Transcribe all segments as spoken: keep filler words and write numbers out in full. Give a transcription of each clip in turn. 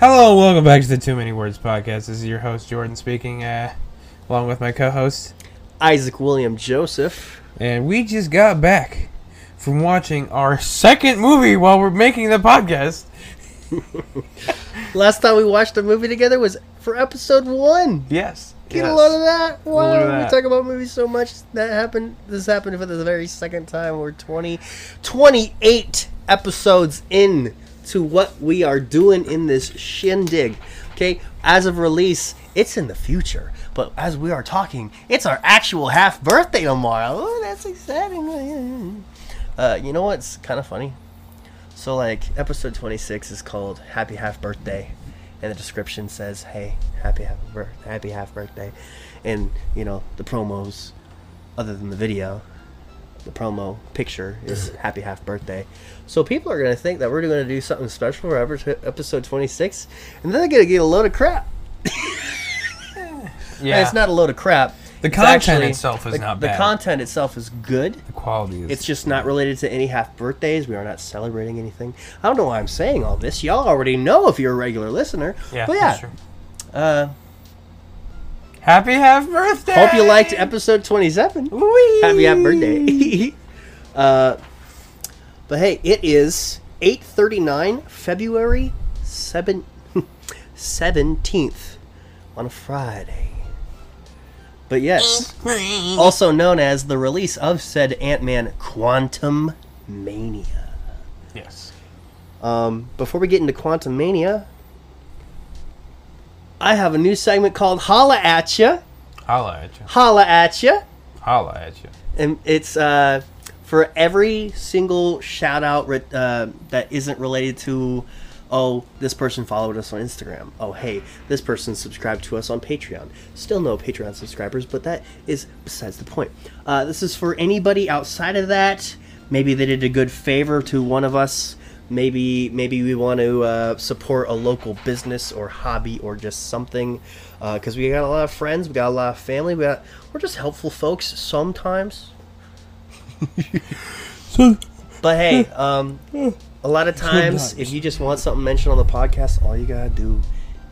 Hello, welcome back to the Too Many Words podcast. This is your host, Jordan, speaking, uh, along with my co-host, Isaac William Joseph. And we just got back from watching our second movie while we're making the podcast. Last time we watched a movie together was for episode one. Yes. Get yes. a load of that. Wow, of we that. talk about movies so much. That happened. This happened for the very second time. We're twenty, twenty-eight episodes in to what we are doing in this shindig. Okay, as of release, it's in the future. But as we are talking, it's our actual half birthday tomorrow. Oh, that's exciting. Uh, you know what's kind of funny? So, like, episode twenty-six is called Happy Half Birthday. And the description says, hey, happy half, happy half birthday. And, you know, the promos, other than the video, the promo picture is happy half birthday. So people are going to think that we're going to do something special for episode twenty-six, and then they're going to get a load of crap. Yeah. And it's not a load of crap. The it's content actually, itself is the, not bad. The content itself is good. The quality is... It's just not related to any half birthdays. We are not celebrating anything. I don't know why I'm saying all this. Y'all already know if you're a regular listener. Yeah, but yeah, that's true. Uh, Happy half birthday! Hope you liked episode twenty-seven. Whee! Happy half birthday. uh, but hey, it is eight thirty-nine, February seven, seventeenth on a Friday. But yes, also known as the release of said Ant-Man Quantumania. Yes. Um, before we get into Quantumania, I have a new segment called Holla at Ya. Holla at Ya. Holla at Ya. Holla at Ya. And it's uh, for every single shout out uh, that isn't related to, oh, this person followed us on Instagram. Oh, hey, this person subscribed to us on Patreon. Still no Patreon subscribers, but that is besides the point. Uh, this is for anybody outside of that. Maybe they did a good favor to one of us. Maybe maybe we want to uh, support a local business or hobby or just something. Because uh, we got a lot of friends. We got a lot of family. We got, we're just helpful folks sometimes. But hey... Um, A lot of times, if you just want something mentioned on the podcast, all you gotta do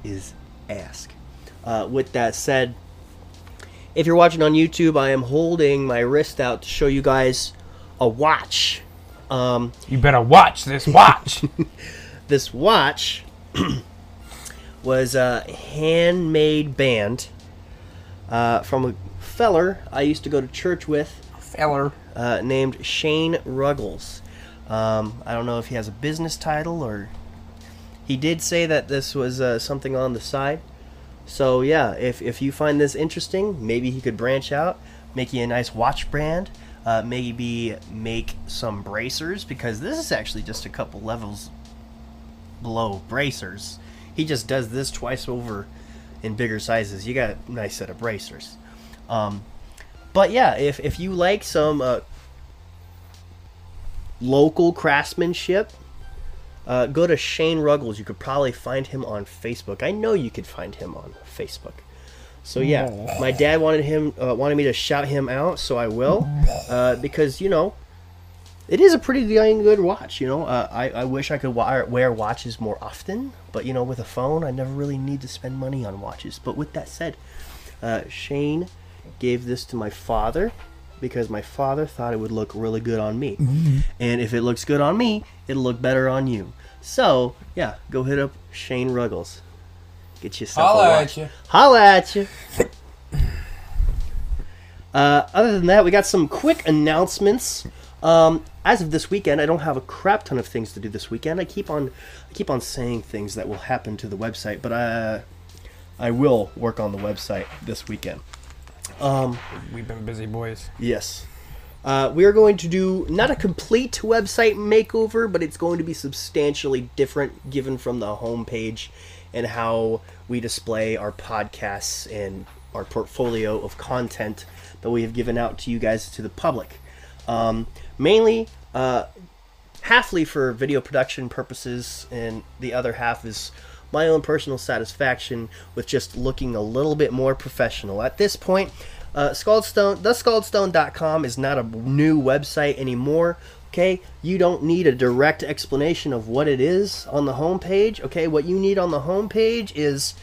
is ask. Uh, with that said, if you're watching on YouTube, I am holding my wrist out to show you guys a watch. Um, you better watch this watch. This watch was a handmade band uh, from a feller I used to go to church with. A feller. Uh, named Shane Ruggles. Um, I don't know if he has a business title or... He did say that this was uh, something on the side. So, yeah, if, if you find this interesting, maybe he could branch out, make you a nice watch brand, uh, maybe make some bracers, because this is actually just a couple levels below bracers. He just does this twice over in bigger sizes. You got a nice set of bracers. Um, but, yeah, if, if you like some... Uh, local craftsmanship, uh, go to Shane Ruggles. You could probably find him on Facebook. I know you could find him on Facebook. So yeah, yeah. My dad wanted him uh, wanted me to shout him out, so I will, uh, because you know it is a pretty dang good watch. You know, uh, I I wish I could wire, wear watches more often, but you know, with a phone, I never really need to spend money on watches. But with that said, uh, Shane gave this to my father, because my father thought it would look really good on me. Mm-hmm. And if it looks good on me, it'll look better on you. So, yeah, go hit up Shane Ruggles. Get yourself Holla a watch. At you. Holla at you. uh, other than that, we got some quick announcements. Um, as of this weekend, I don't have a crap ton of things to do this weekend. I keep on I keep on saying things that will happen to the website, but I, I will work on the website this weekend. Um, We've been busy, boys. Yes. Uh, we are going to do not a complete website makeover, but it's going to be substantially different given from the homepage and how we display our podcasts and our portfolio of content that we have given out to you guys, to the public. Um, mainly, uh, halfly for video production purposes, and the other half is... my own personal satisfaction with just looking a little bit more professional. At this point, uh, Scaldstone, the scaldstone dot com is not a new website anymore, Okay, you don't need a direct explanation of what it is on the homepage. Okay, what you need on the homepage is,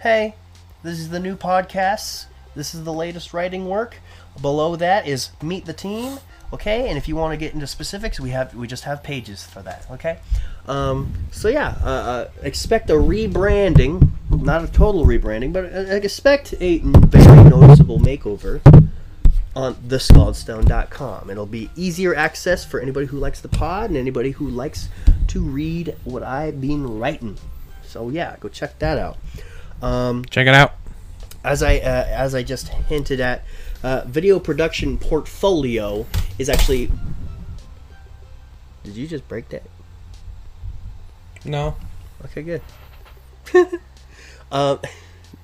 hey, this is the new podcasts. This is the latest writing work. Below that is meet the team. Okay, and if you want to get into specifics, we have we just have pages for that. Okay, um, so yeah, uh, uh, expect a rebranding, not a total rebranding, but uh, expect a very noticeable makeover on the scaldstone dot com. It'll be easier access for anybody who likes the pod and anybody who likes to read what I've been writing. So yeah, go check that out. Um, check it out. As I uh, as I just hinted at, uh, video production portfolio is actually. Did you just break that? No. Okay, good. um, uh,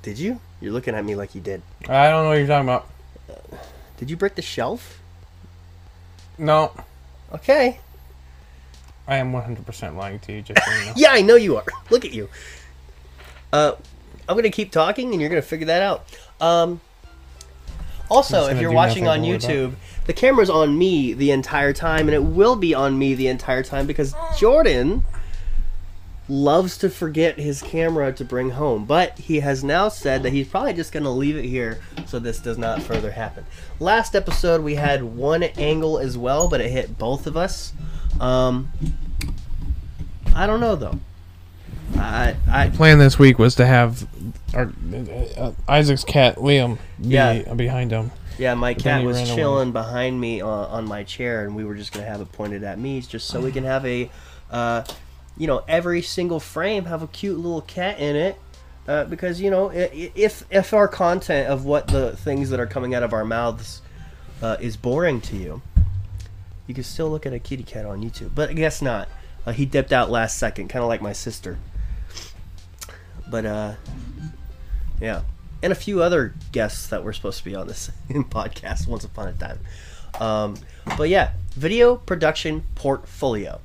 did you? You're looking at me like you did. I don't know what you're talking about. Uh, Did you break the shelf? No. Okay. I am one hundred percent lying to you, just so you know. Yeah, I know you are. Look at you. Uh, I'm going to keep talking, and you're going to figure that out. Um, also, if you're watching on YouTube, the camera's on me the entire time, and it will be on me the entire time, because Jordan loves to forget his camera to bring home, but he has now said that he's probably just going to leave it here so this does not further happen. Last episode we had one angle as well, but it hit both of us. Um, I don't know though. I, I the plan this week was to have our, uh, Isaac's cat Liam be yeah. behind him. Yeah, my cat was chilling away. behind me on, on my chair, and we were just going to have it pointed at me just so we can have a. Uh, You know, every single frame have a cute little cat in it, uh, because you know, if if our content of what the things that are coming out of our mouths uh, is boring to you, you can still look at a kitty cat on YouTube. But I guess not. Uh, he dipped out last second, kind of like my sister. But uh, yeah, and a few other guests that were supposed to be on this podcast once upon a time. Um, but yeah, video production portfolio.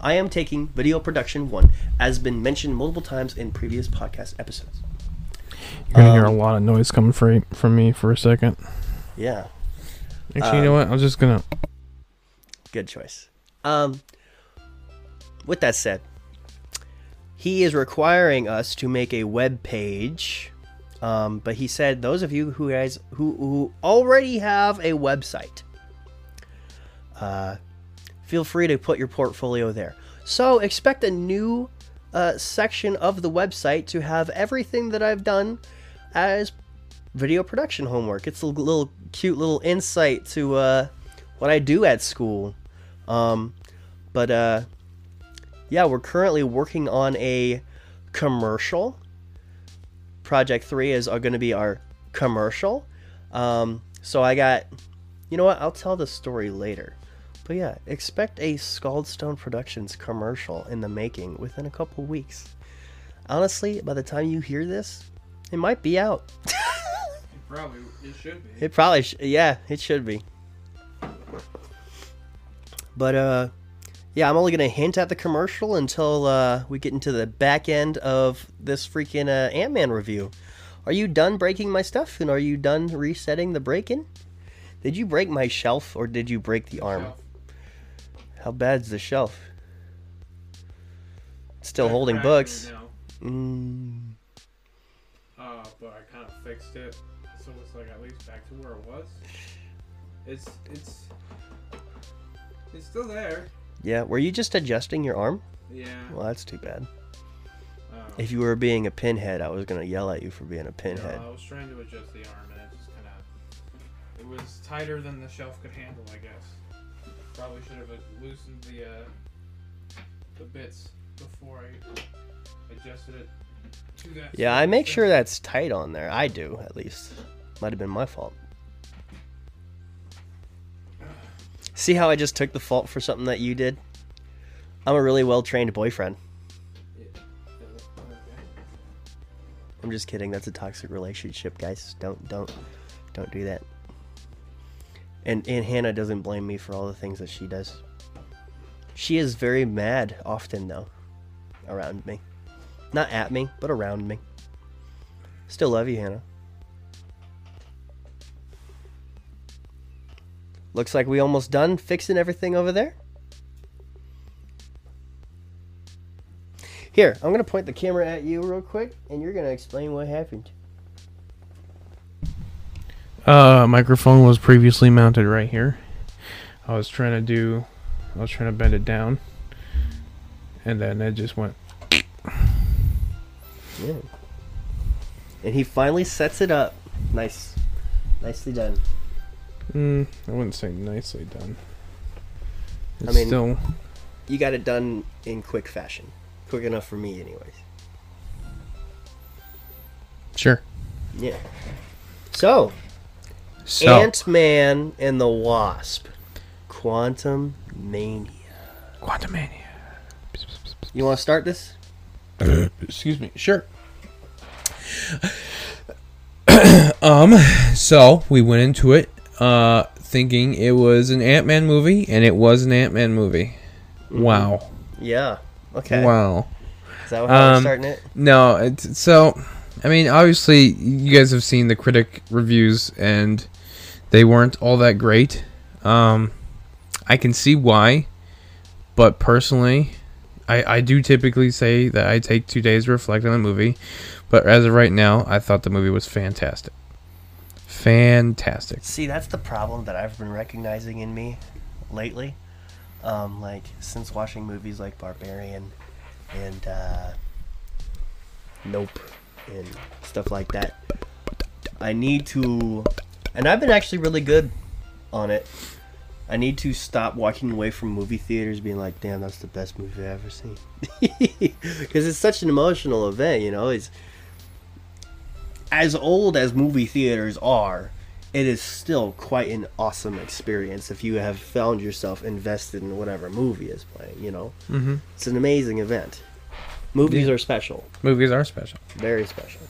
I am taking video production one, as been mentioned multiple times in previous podcast episodes. You're going to um, hear a lot of noise coming from, from me for a second. Yeah. Actually, um, you know what? I was just going to... Good choice. Um, with that said, he is requiring us to make a web page, um, but he said those of you who guys who, who already have a website... Uh... feel free to put your portfolio there. So expect a new uh, section of the website to have everything that I've done as video production homework. It's a little cute little insight to uh, what I do at school. Um, but uh, yeah, we're currently working on a commercial. Project three is going to be our commercial. Um, so I got, you know what? I'll tell the story later. But yeah, expect a Scaldstone Productions commercial in the making within a couple weeks. Honestly, by the time you hear this, it might be out. It probably it should be. It probably sh- yeah, it should be. But uh, yeah, I'm only gonna hint at the commercial until uh, we get into the back end of this freaking uh, Ant-Man review. Are you done breaking my stuff, and are you done resetting the break-in? Did you break my shelf, or did you break the arm? Shelf. How bad's the shelf? It's still I holding books. Mm. Uh, but I kind of fixed it, so it's like at least back to where it was. It's it's it's still there. Yeah. Were you just adjusting your arm? Yeah. Well, that's too bad. Um, if you were being a pinhead, I was gonna yell at you for being a pinhead. No, I was trying to adjust the arm, and it just kind of it was tighter than the shelf could handle, I guess. Probably should have loosened the uh, the bits before I adjusted it to that. Yeah, I make sure that's tight on there. I do, at least. Might have been my fault. See how I just took the fault for something that you did? I'm a really well-trained boyfriend. I'm just kidding. That's a toxic relationship, guys. Don't, don't, don't do that. And Aunt Hannah doesn't blame me for all the things that she does. She is very mad often, though, around me. Not at me, but around me. Still love you, Hannah. Looks like we almost done fixing everything over there. Here, I'm going to point the camera at you real quick, and you're going to explain what happened. Uh, microphone was previously mounted right here. I was trying to do, I was trying to bend it down, and then it just went. Yeah. And he finally sets it up. Nice. Nicely done. Mm, I wouldn't say nicely done. It's I mean, still... you got it done in quick fashion. Quick enough for me, anyways. Sure. Yeah. So, so. Ant-Man and the Wasp. Quantumania. Quantumania. You want to start this? Excuse me. Sure. um. So we went into it uh, thinking it was an Ant-Man movie, and it was an Ant-Man movie. Mm-hmm. Wow. Yeah. Okay. Wow. Is that how um, we're starting it? No. It's, so, I mean, obviously, you guys have seen the critic reviews, and they weren't all that great. Um, I can see why, but personally. I, I do typically say that I take two days to reflect on a movie, but as of right now, I thought the movie was fantastic. Fantastic. See, that's the problem that I've been recognizing in me lately. Um, like, since watching movies like Barbarian and uh, Nope and stuff like that, I need to... And I've been actually really good on it. I need to stop walking away from movie theaters being like, damn, that's the best movie I've ever seen. Because it's such an emotional event, you know. It's as old as movie theaters are, it is still quite an awesome experience if you have found yourself invested in whatever movie is playing, you know. Mm-hmm. It's an amazing event. Movies yeah. are special. Movies are special. Very special.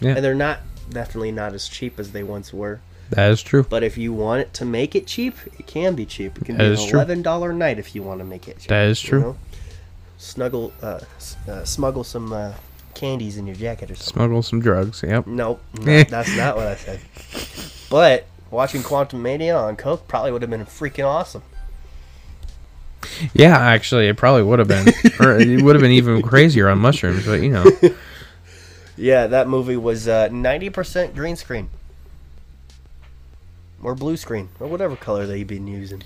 Yeah. And they're not definitely not as cheap as they once were. That is true. But if you want it to make it cheap, it can be cheap. It can be an eleven dollar night if you want to make it cheap. That is true. You know? Snuggle, uh, uh, smuggle some uh, candies in your jacket or something. Smuggle some drugs, yep. Nope, no, that's not what I said. But watching Quantumania on Coke probably would have been freaking awesome. Yeah, actually, it probably would have been. Or it would have been even crazier on mushrooms, but you know. Yeah, that movie was uh, ninety percent green screen. Or blue screen, or whatever color they've been using.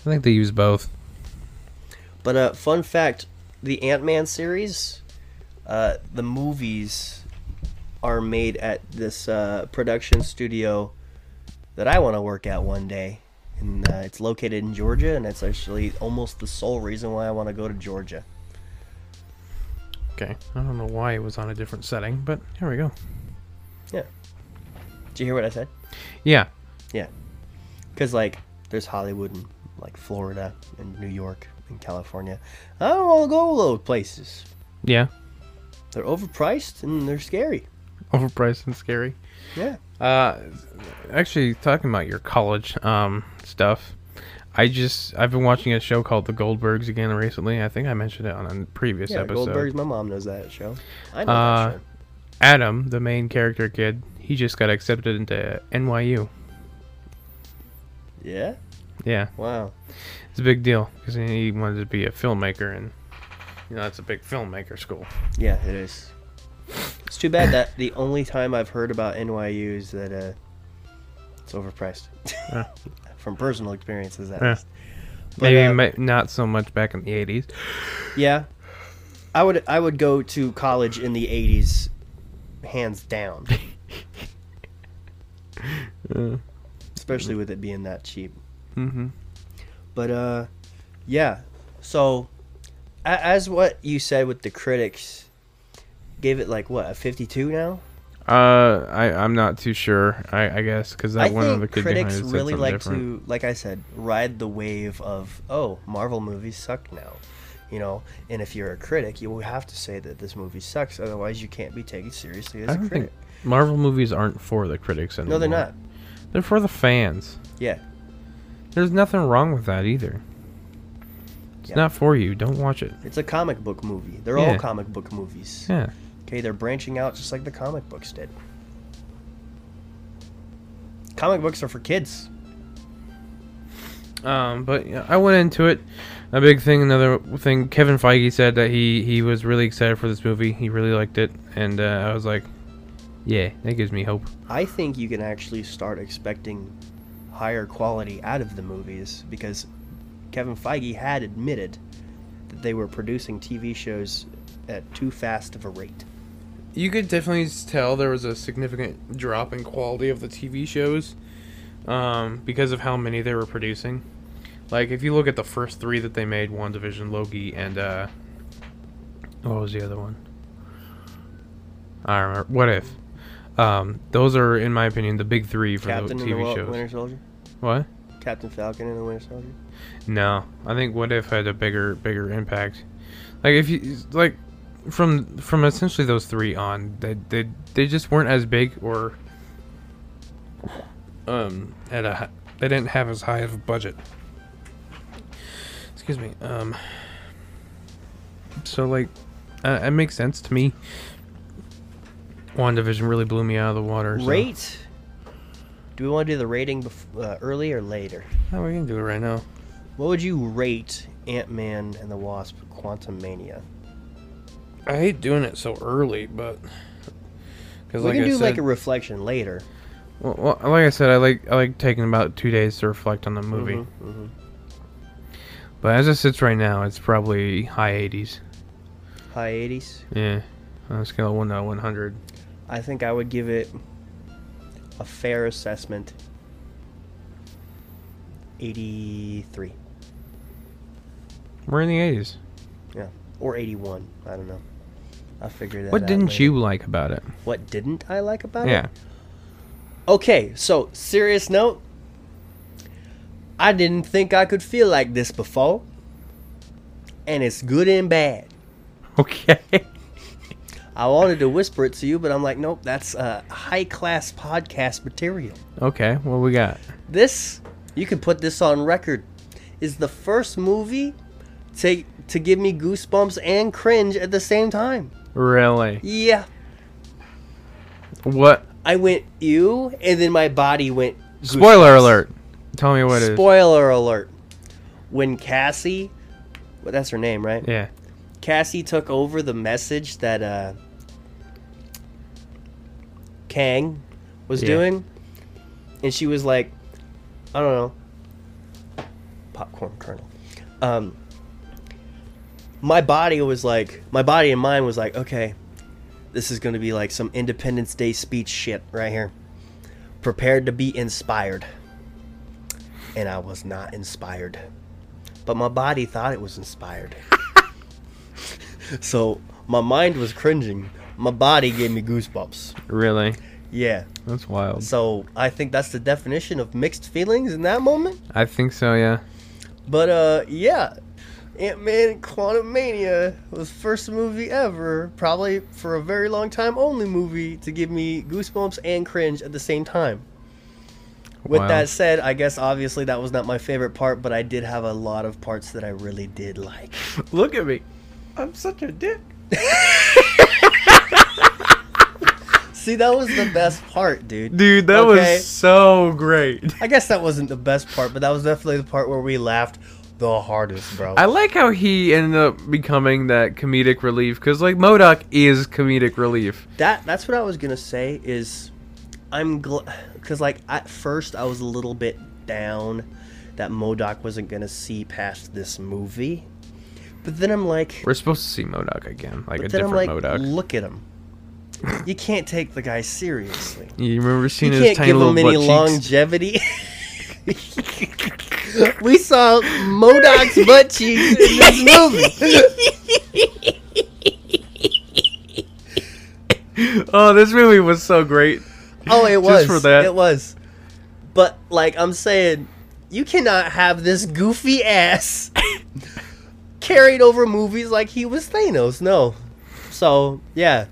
I think they use both. But uh, fun fact, the Ant-Man series, uh, the movies are made at this uh, production studio that I want to work at one day. And uh, it's located in Georgia, and it's actually almost the sole reason why I want to go to Georgia. Okay, I don't know why it was on a different setting, but here we go. Yeah. Did you hear what I said? Yeah. Yeah. Because, like, there's Hollywood and, like, Florida and New York and California. I don't want to go to those places. Yeah. They're overpriced and they're scary. Overpriced and scary. Yeah. Uh, actually, talking about your college um stuff, I just, I've been watching a show called The Goldbergs again recently. I think I mentioned it on a previous yeah, episode. Yeah, Goldbergs, my mom knows that show. I know uh, that show. Adam, the main character kid, he just got accepted into N Y U. Yeah? Yeah. Wow. It's a big deal because he wanted to be a filmmaker, and, you know, that's a big filmmaker school. Yeah, it is. It's too bad that the only time I've heard about N Y U is that uh, it's overpriced. Yeah. From personal experiences, at yeah. least. But, Maybe uh, not so much back in the eighties. Yeah. I would, I would go to college in the eighties, hands down. uh. Especially with it being that cheap. Mm-hmm. But, uh, yeah. So, as what you said with the critics, gave it, like, what, a fifty-two now? Uh, I, I'm not too sure, I, I guess, because that I one of the kid critics really like different. to, like I said, ride the wave of, oh, Marvel movies suck now. You know, and if you're a critic, you will have to say that this movie sucks, otherwise you can't be taken seriously as I a don't critic. Think Marvel movies aren't for the critics anymore. No, they're not. They're for the fans. Yeah. There's nothing wrong with that either. It's yeah. not for you. Don't watch it. It's a comic book movie. They're yeah. all comic book movies. Yeah. Okay, they're branching out just like the comic books did. Comic books are for kids. Um, but you know, I went into it a big thing, another thing, Kevin Feige said that he, he was really excited for this movie. He really liked it. And uh, I was like, yeah, that gives me hope. I think you can actually start expecting higher quality out of the movies, because Kevin Feige had admitted that they were producing T V shows at too fast of a rate. You could definitely tell there was a significant drop in quality of the T V shows um, because of how many they were producing. Like, if you look at the first three that they made, WandaVision, Loki, and, uh... what was the other one? I don't remember. What If? Um, those are, in my opinion, the big three for Captain the T V and the shows. Captain Winter Soldier? What? Captain Falcon and the Winter Soldier? No. I think What If had a bigger, bigger impact. Like, if you... Like, from from essentially those three on, they, they, they just weren't as big or... Um, at a... They didn't have as high of a budget. Excuse me. Um, so, like, uh, it makes sense to me. WandaVision really blew me out of the water. So. Rate? Do we want to do the rating bef- uh, early or later? No, we can do it right now. What would you rate Ant-Man and the Wasp Quantumania? I hate doing it so early, but... Cause we like can I do, said, like, a reflection later. Well, well, like I said, I like I like taking about two days to reflect on the movie. Mm-hmm, mm-hmm. But as it sits right now, it's probably high eighties. High eighties? Yeah. On a scale of one to one hundred. I think I would give it a fair assessment. eighty-three. We're in the eighties. Yeah. Or eighty-one. I don't know. I'll figure that out. What didn't you like about it? What didn't I like about it? Yeah. Okay, so serious note. I didn't think I could feel like this before, and it's good and bad. Okay. I wanted to whisper it to you, but I'm like, nope, that's uh, high-class podcast material. Okay, what we got? This, you can put this on record, is the first movie to, to give me goosebumps and cringe at the same time. Really? Yeah. What? I went, ew, and then my body went, goosebumps. Spoiler alert. Tell me what it is. Spoiler alert. When Cassie, well, that's her name, right? Yeah. Cassie took over the message that uh, Kang was yeah. doing. And she was like, I don't know, popcorn kernel. Um, my body was like, my body and mind was like, okay, this is going to be like some Independence Day speech shit right here. Prepared to be inspired. And I was not inspired. But my body thought it was inspired. So, my mind was cringing. My body gave me goosebumps. Really? Yeah. That's wild. So, I think that's the definition of mixed feelings in that moment? I think so, yeah. But, uh, yeah. Ant-Man and Quantumania was the first movie ever, probably for a very long time only movie, to give me goosebumps and cringe at the same time. With wow. that said, I guess obviously that was not my favorite part, but I did have a lot of parts that I really did like. Look at me. I'm such a dick. See, that was the best part, dude. Dude, that okay? was so great. I guess that wasn't the best part, but that was definitely the part where we laughed the hardest, bro. I like how he ended up becoming that comedic relief, because, like, MODOK is comedic relief. That That's what I was going to say is... I'm glad, because, like, at first I was a little bit down that MODOK wasn't going to see past this movie. But then I'm like... We're supposed to see MODOK again, like a different MODOK. But then I'm like, look at him. You can't take the guy seriously. You remember seeing his tiny little butt cheeks? You can't give him any longevity. We saw MODOK's butt cheeks in this movie. Oh, this movie was so great. Oh, it was. Just for that. It was. But, like, I'm saying, you cannot have this goofy ass carried over movies like he was Thanos. No. So, yeah.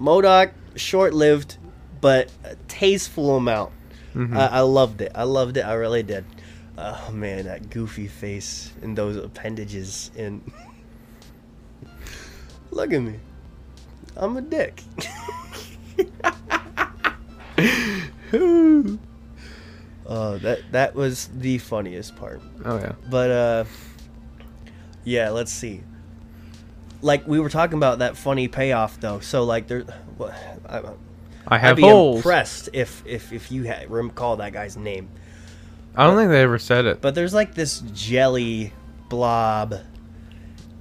MODOK, short-lived, but a tasteful amount. Mm-hmm. Uh, I loved it. I loved it. I really did. Oh, man, that goofy face and those appendages. And look at me. I'm a dick. Oh, uh, that that was the funniest part. Oh yeah. But uh, Yeah, let's see. Like, we were talking about that funny payoff, though. So, like, there, well, I, I have I'd be holes. impressed if, if, if you had, recall that guy's name. I don't but, think they ever said it. But there's, like, this jelly blob.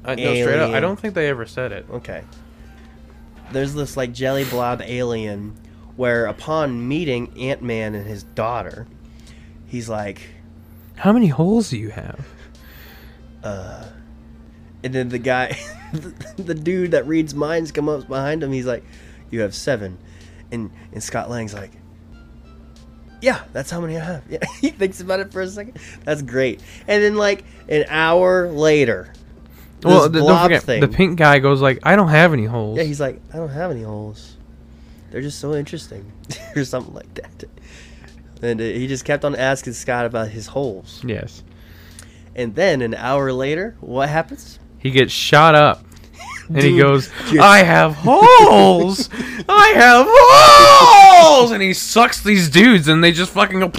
Uh, no, straight up, I don't think they ever said it. Okay. There's this, like, jelly blob alien where, upon meeting Ant-Man and his daughter, he's like... How many holes do you have? Uh... And then the guy, the dude that reads minds, come up behind him. He's like, "You have seven," and and Scott Lang's like, "Yeah, that's how many I have." Yeah, he thinks about it for a second. That's great. And then like an hour later, this well, blob don't forget, thing, the pink guy goes like, "I don't have any holes." Yeah, he's like, "I don't have any holes. They're just so interesting," or something like that. And he just kept on asking Scott about his holes. Yes. And then an hour later, what happens? He gets shot up, and Dude, he goes, "I have holes! I have holes!" And he sucks these dudes, and they just fucking go...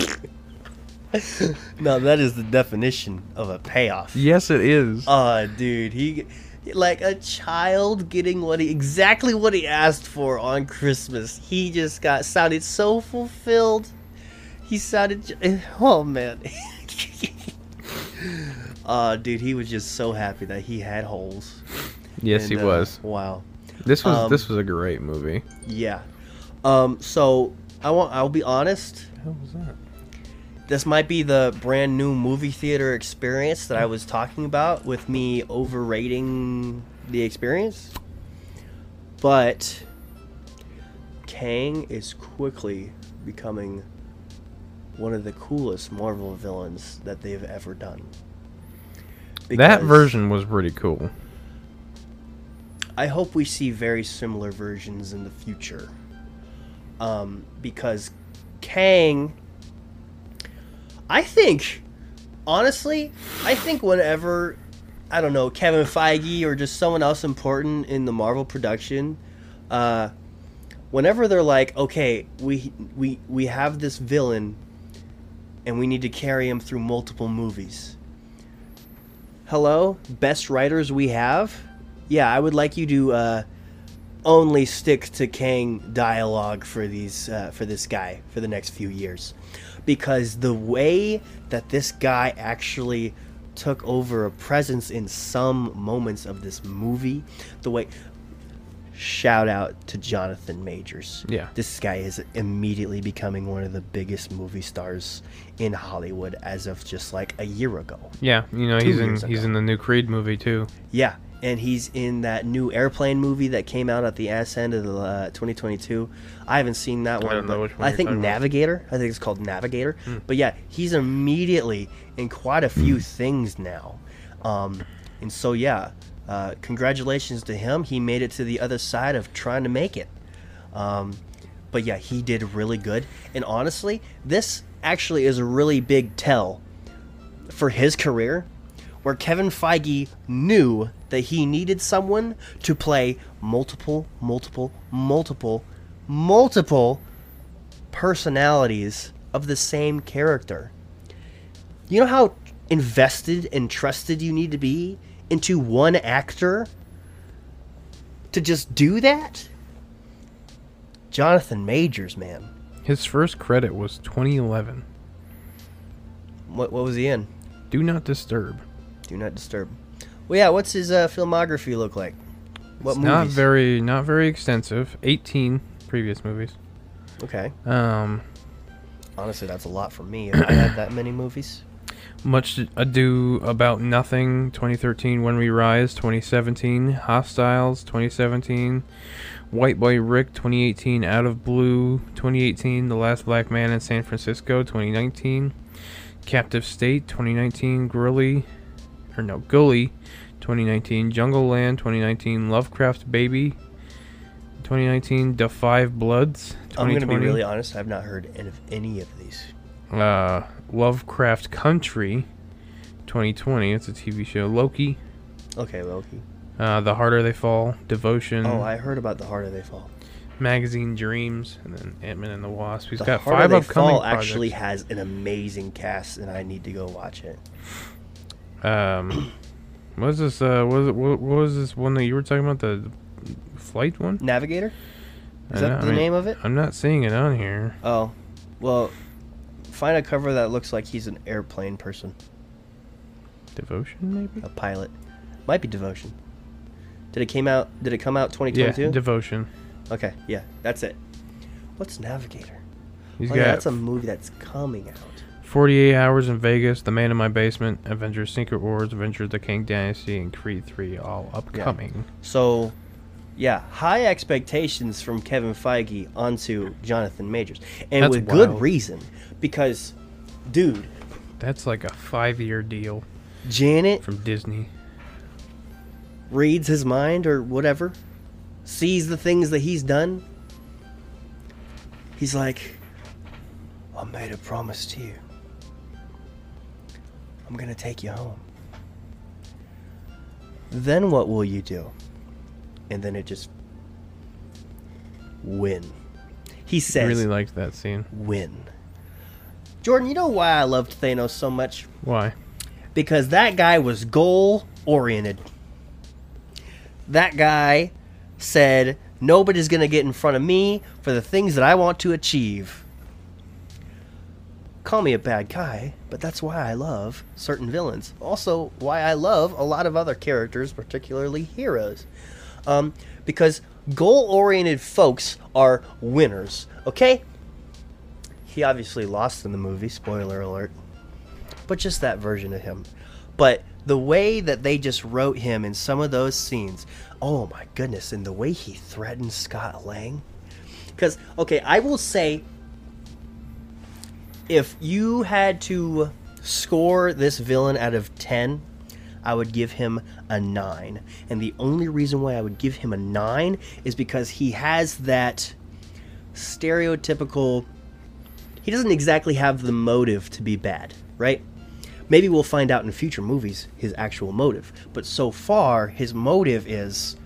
No, that is the definition of a payoff. Yes, it is. Oh, uh, dude, he... Like a child getting what he exactly what he asked for on Christmas. He just got sounded so fulfilled. He sounded... Oh, man. Uh, dude, he was just so happy that he had holes. Yes, and, he uh, was. Wow, this was um, this was a great movie. Yeah. Um. So I want. I'll be honest. How was that? This might be the brand new movie theater experience that I was talking about with me overrating the experience. But Kang is quickly becoming one of the coolest Marvel villains that they've ever done. Because that version was pretty cool. I hope we see very similar versions in the future. Um, because Kang... I think... Honestly, I think whenever... I don't know, Kevin Feige or just someone else important in the Marvel production... Uh, whenever they're like, okay, we, we, we have this villain... And we need to carry him through multiple movies... Hello, best writers we have? Yeah, I would like you to uh, only stick to Kang dialogue for these uh, for this guy for the next few years. Because the way that this guy actually took over a presence in some moments of this movie, the way... Shout out to Jonathan Majors. Yeah. This guy is immediately becoming one of the biggest movie stars in Hollywood as of just like a year ago. Yeah, you know, he's in he's in the new Creed movie too. Yeah, and he's in that new Airplane movie that came out at the ass end of the, uh, twenty twenty-two. I haven't seen that one. I don't know which one. I think Navigator. I think it's called Navigator. Mm. But yeah, he's immediately in quite a few things now. Um, and so yeah, Uh, congratulations to him. He made it to the other side of trying to make it. Um, but yeah, he did really good. And honestly, this actually is a really big tell for his career, where Kevin Feige knew that he needed someone to play multiple, multiple, multiple, multiple personalities of the same character. You know how invested and trusted you need to be into one actor to just do that? Jonathan Majors, man. His first credit was twenty eleven. What what was he in? Do Not Disturb. Do Not Disturb. Well, yeah, what's his uh, filmography look like? What it's movies? Not very not very extensive. eighteen previous movies. Okay. Um honestly, that's a lot for me. Have I had that many movies? Much Ado About Nothing, twenty thirteen, When We Rise, twenty seventeen, Hostiles, twenty seventeen, White Boy Rick, twenty eighteen, Out of Blue, twenty eighteen, The Last Black Man in San Francisco, twenty nineteen, Captive State, twenty nineteen, Gully, or no, Gully, twenty nineteen, Jungle Land, twenty nineteen, Lovecraft Baby, twenty nineteen, Da Five Bloods, I'm going to be really honest, I've not heard of any of these. Uh, Lovecraft Country, twenty twenty. It's a T V show. Loki. Okay, Loki. Uh, The Harder They Fall. Devotion. Oh, I heard about The Harder They Fall. Magazine Dreams, and then Ant-Man and the Wasp. He's got five upcoming projects. The Harder They Fall actually has an amazing cast, and I need to go watch it. Um, What is this? Uh, what, is it, what, what was this one that you were talking about? The flight one? Navigator? Is that the I mean, name of it? I'm not seeing it on here. Oh. Well, find a cover that looks like he's an airplane person. Devotion, maybe? A pilot. Might be Devotion. Did it came out? Did it come out twenty twenty-two? Yeah, Devotion. Okay, yeah, that's it. What's Navigator? He's oh, got yeah, that's a movie that's coming out. forty-eight Hours in Vegas, The Man in My Basement, Avengers Secret Wars, Avengers The Kang Dynasty, and Creed three, all upcoming. Yeah. So, yeah, high expectations from Kevin Feige onto Jonathan Majors. And that's with wild. Good reason, because, dude. That's like a five-year deal. Janet. From Disney. Reads his mind or whatever, sees the things that he's done. He's like, I made a promise to you. I'm going to take you home. Then what will you do? And then it just... Win. He says... I really liked that scene. Win. Jordan, you know why I loved Thanos so much? Why? Because that guy was goal-oriented. That guy said, nobody's going to get in front of me for the things that I want to achieve. Call me a bad guy, but that's why I love certain villains. Also, why I love a lot of other characters, particularly heroes. Um, because goal-oriented folks are winners, okay? He obviously lost in the movie, spoiler alert. But just that version of him. But the way that they just wrote him in some of those scenes, oh my goodness, and the way he threatened Scott Lang. Because, okay, I will say... If you had to score this villain out of ten, I would give him a nine. And the only reason why I would give him a nine is because he has that stereotypical... He doesn't exactly have the motive to be bad, right? Maybe we'll find out in future movies his actual motive. But so far, his motive is...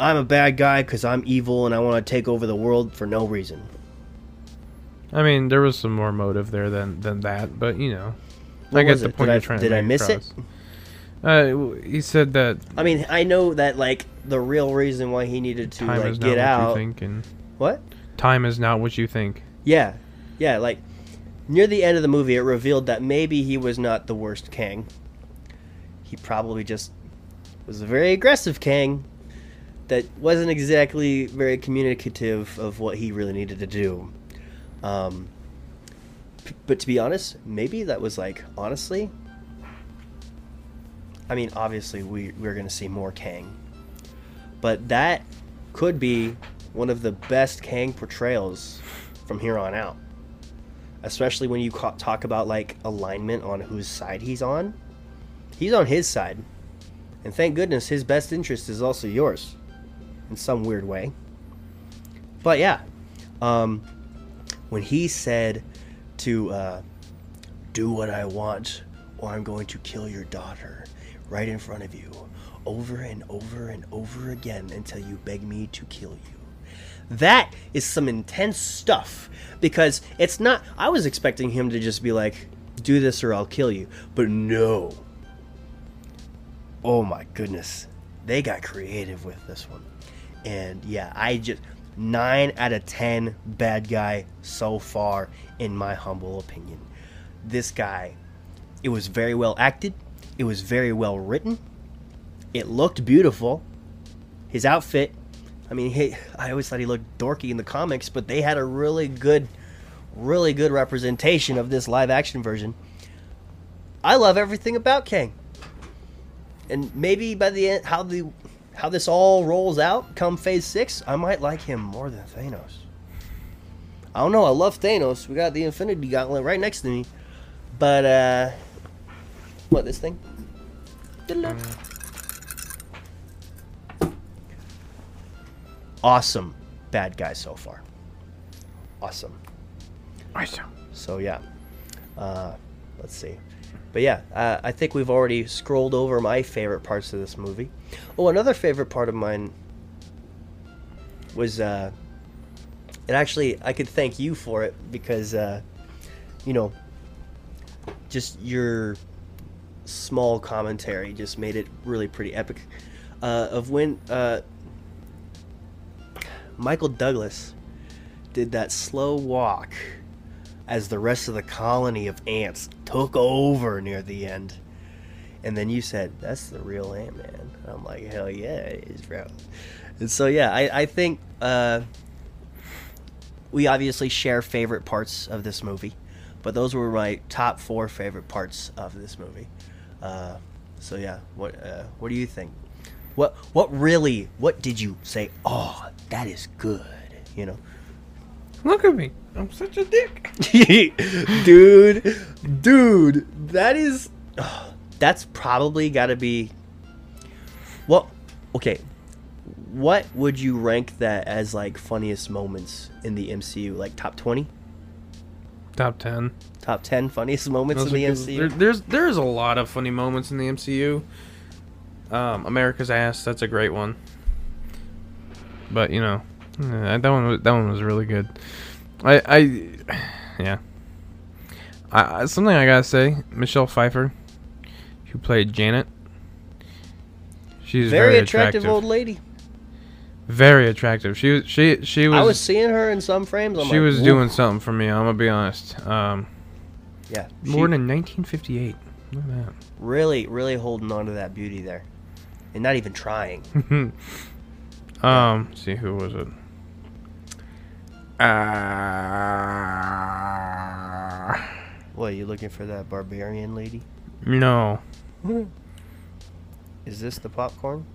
I'm a bad guy because I'm evil and I want to take over the world for no reason. I mean, there was some more motive there than, than that, but, you know. What I get the point you're trying to make. Did I miss it? Uh, he said that... I mean, I know that, like, the real reason why he needed to, like, get out... Time is not what you think. And what? Time is not what you think. Yeah. Yeah, like, near the end of the movie, it revealed that maybe he was not the worst Kang. He probably just was a very aggressive Kang that wasn't exactly very communicative of what he really needed to do. Um, but to be honest, maybe that was like, honestly, I mean, obviously we, we're going to see more Kang, but that could be one of the best Kang portrayals from here on out, especially when you ca- talk about like alignment on whose side he's on. He's on his side, and thank goodness his best interest is also yours in some weird way. But yeah, um, when he said to uh, do what I want or I'm going to kill your daughter right in front of you over and over and over again until you beg me to kill you. That is some intense stuff, because it's not, I was expecting him to just be like, do this or I'll kill you, but no. Oh my goodness. They got creative with this one. And yeah, I just... nine out of ten bad guy so far, in my humble opinion. This guy, it was very well acted. It was very well written. It looked beautiful. His outfit, I mean, he, I always thought he looked dorky in the comics, but they had a really good, really good representation of this live action version. I love everything about Kang. And maybe by the end, how the... how this all rolls out come phase six, I might like him more than Thanos. I don't know. I love Thanos. We got the Infinity Gauntlet right next to me. But, uh... what, this thing? Awesome bad guy so far. Awesome. Awesome. So, yeah. Uh, let's see. But yeah, uh, I think we've already scrolled over my favorite parts of this movie. Oh, another favorite part of mine was, uh, and actually I could thank you for it because, uh, you know, just your small commentary just made it really pretty epic. Uh, of when uh, Michael Douglas did that slow walk as the rest of the colony of ants took over near the end. And then you said, that's the real Ant-Man. I'm like, hell yeah, it is real. And so, yeah, I, I think uh, we obviously share favorite parts of this movie. But those were my top four favorite parts of this movie. Uh, so, yeah, what uh, what do you think? What what really, what did you say, oh, that is good, you know? Look at me. I'm such a dick. dude, dude, that is... Oh, that's probably got to be... Well, okay. What would you rank that as, like, funniest moments in the M C U? Like, top twenty? Top ten. Top ten funniest moments Those in the M C U? There, there's, there's a lot of funny moments in the M C U. Um, America's Ass, that's a great one. But, you know... Yeah, that one was, that one was really good. I, I yeah. I, something I gotta say, Michelle Pfeiffer, who played Janet. She's very, very attractive, attractive old lady. Very attractive. She was she she was. I was seeing her in some frames. I'm she like, was Whoa. doing something for me. I'm gonna be honest. Um, yeah. Born in nineteen fifty-eight. Look at that. Really, really holding on to that beauty there, and not even trying. um. See, who was it? Uh, what, you looking for that Barbarian lady? No. Is this the popcorn?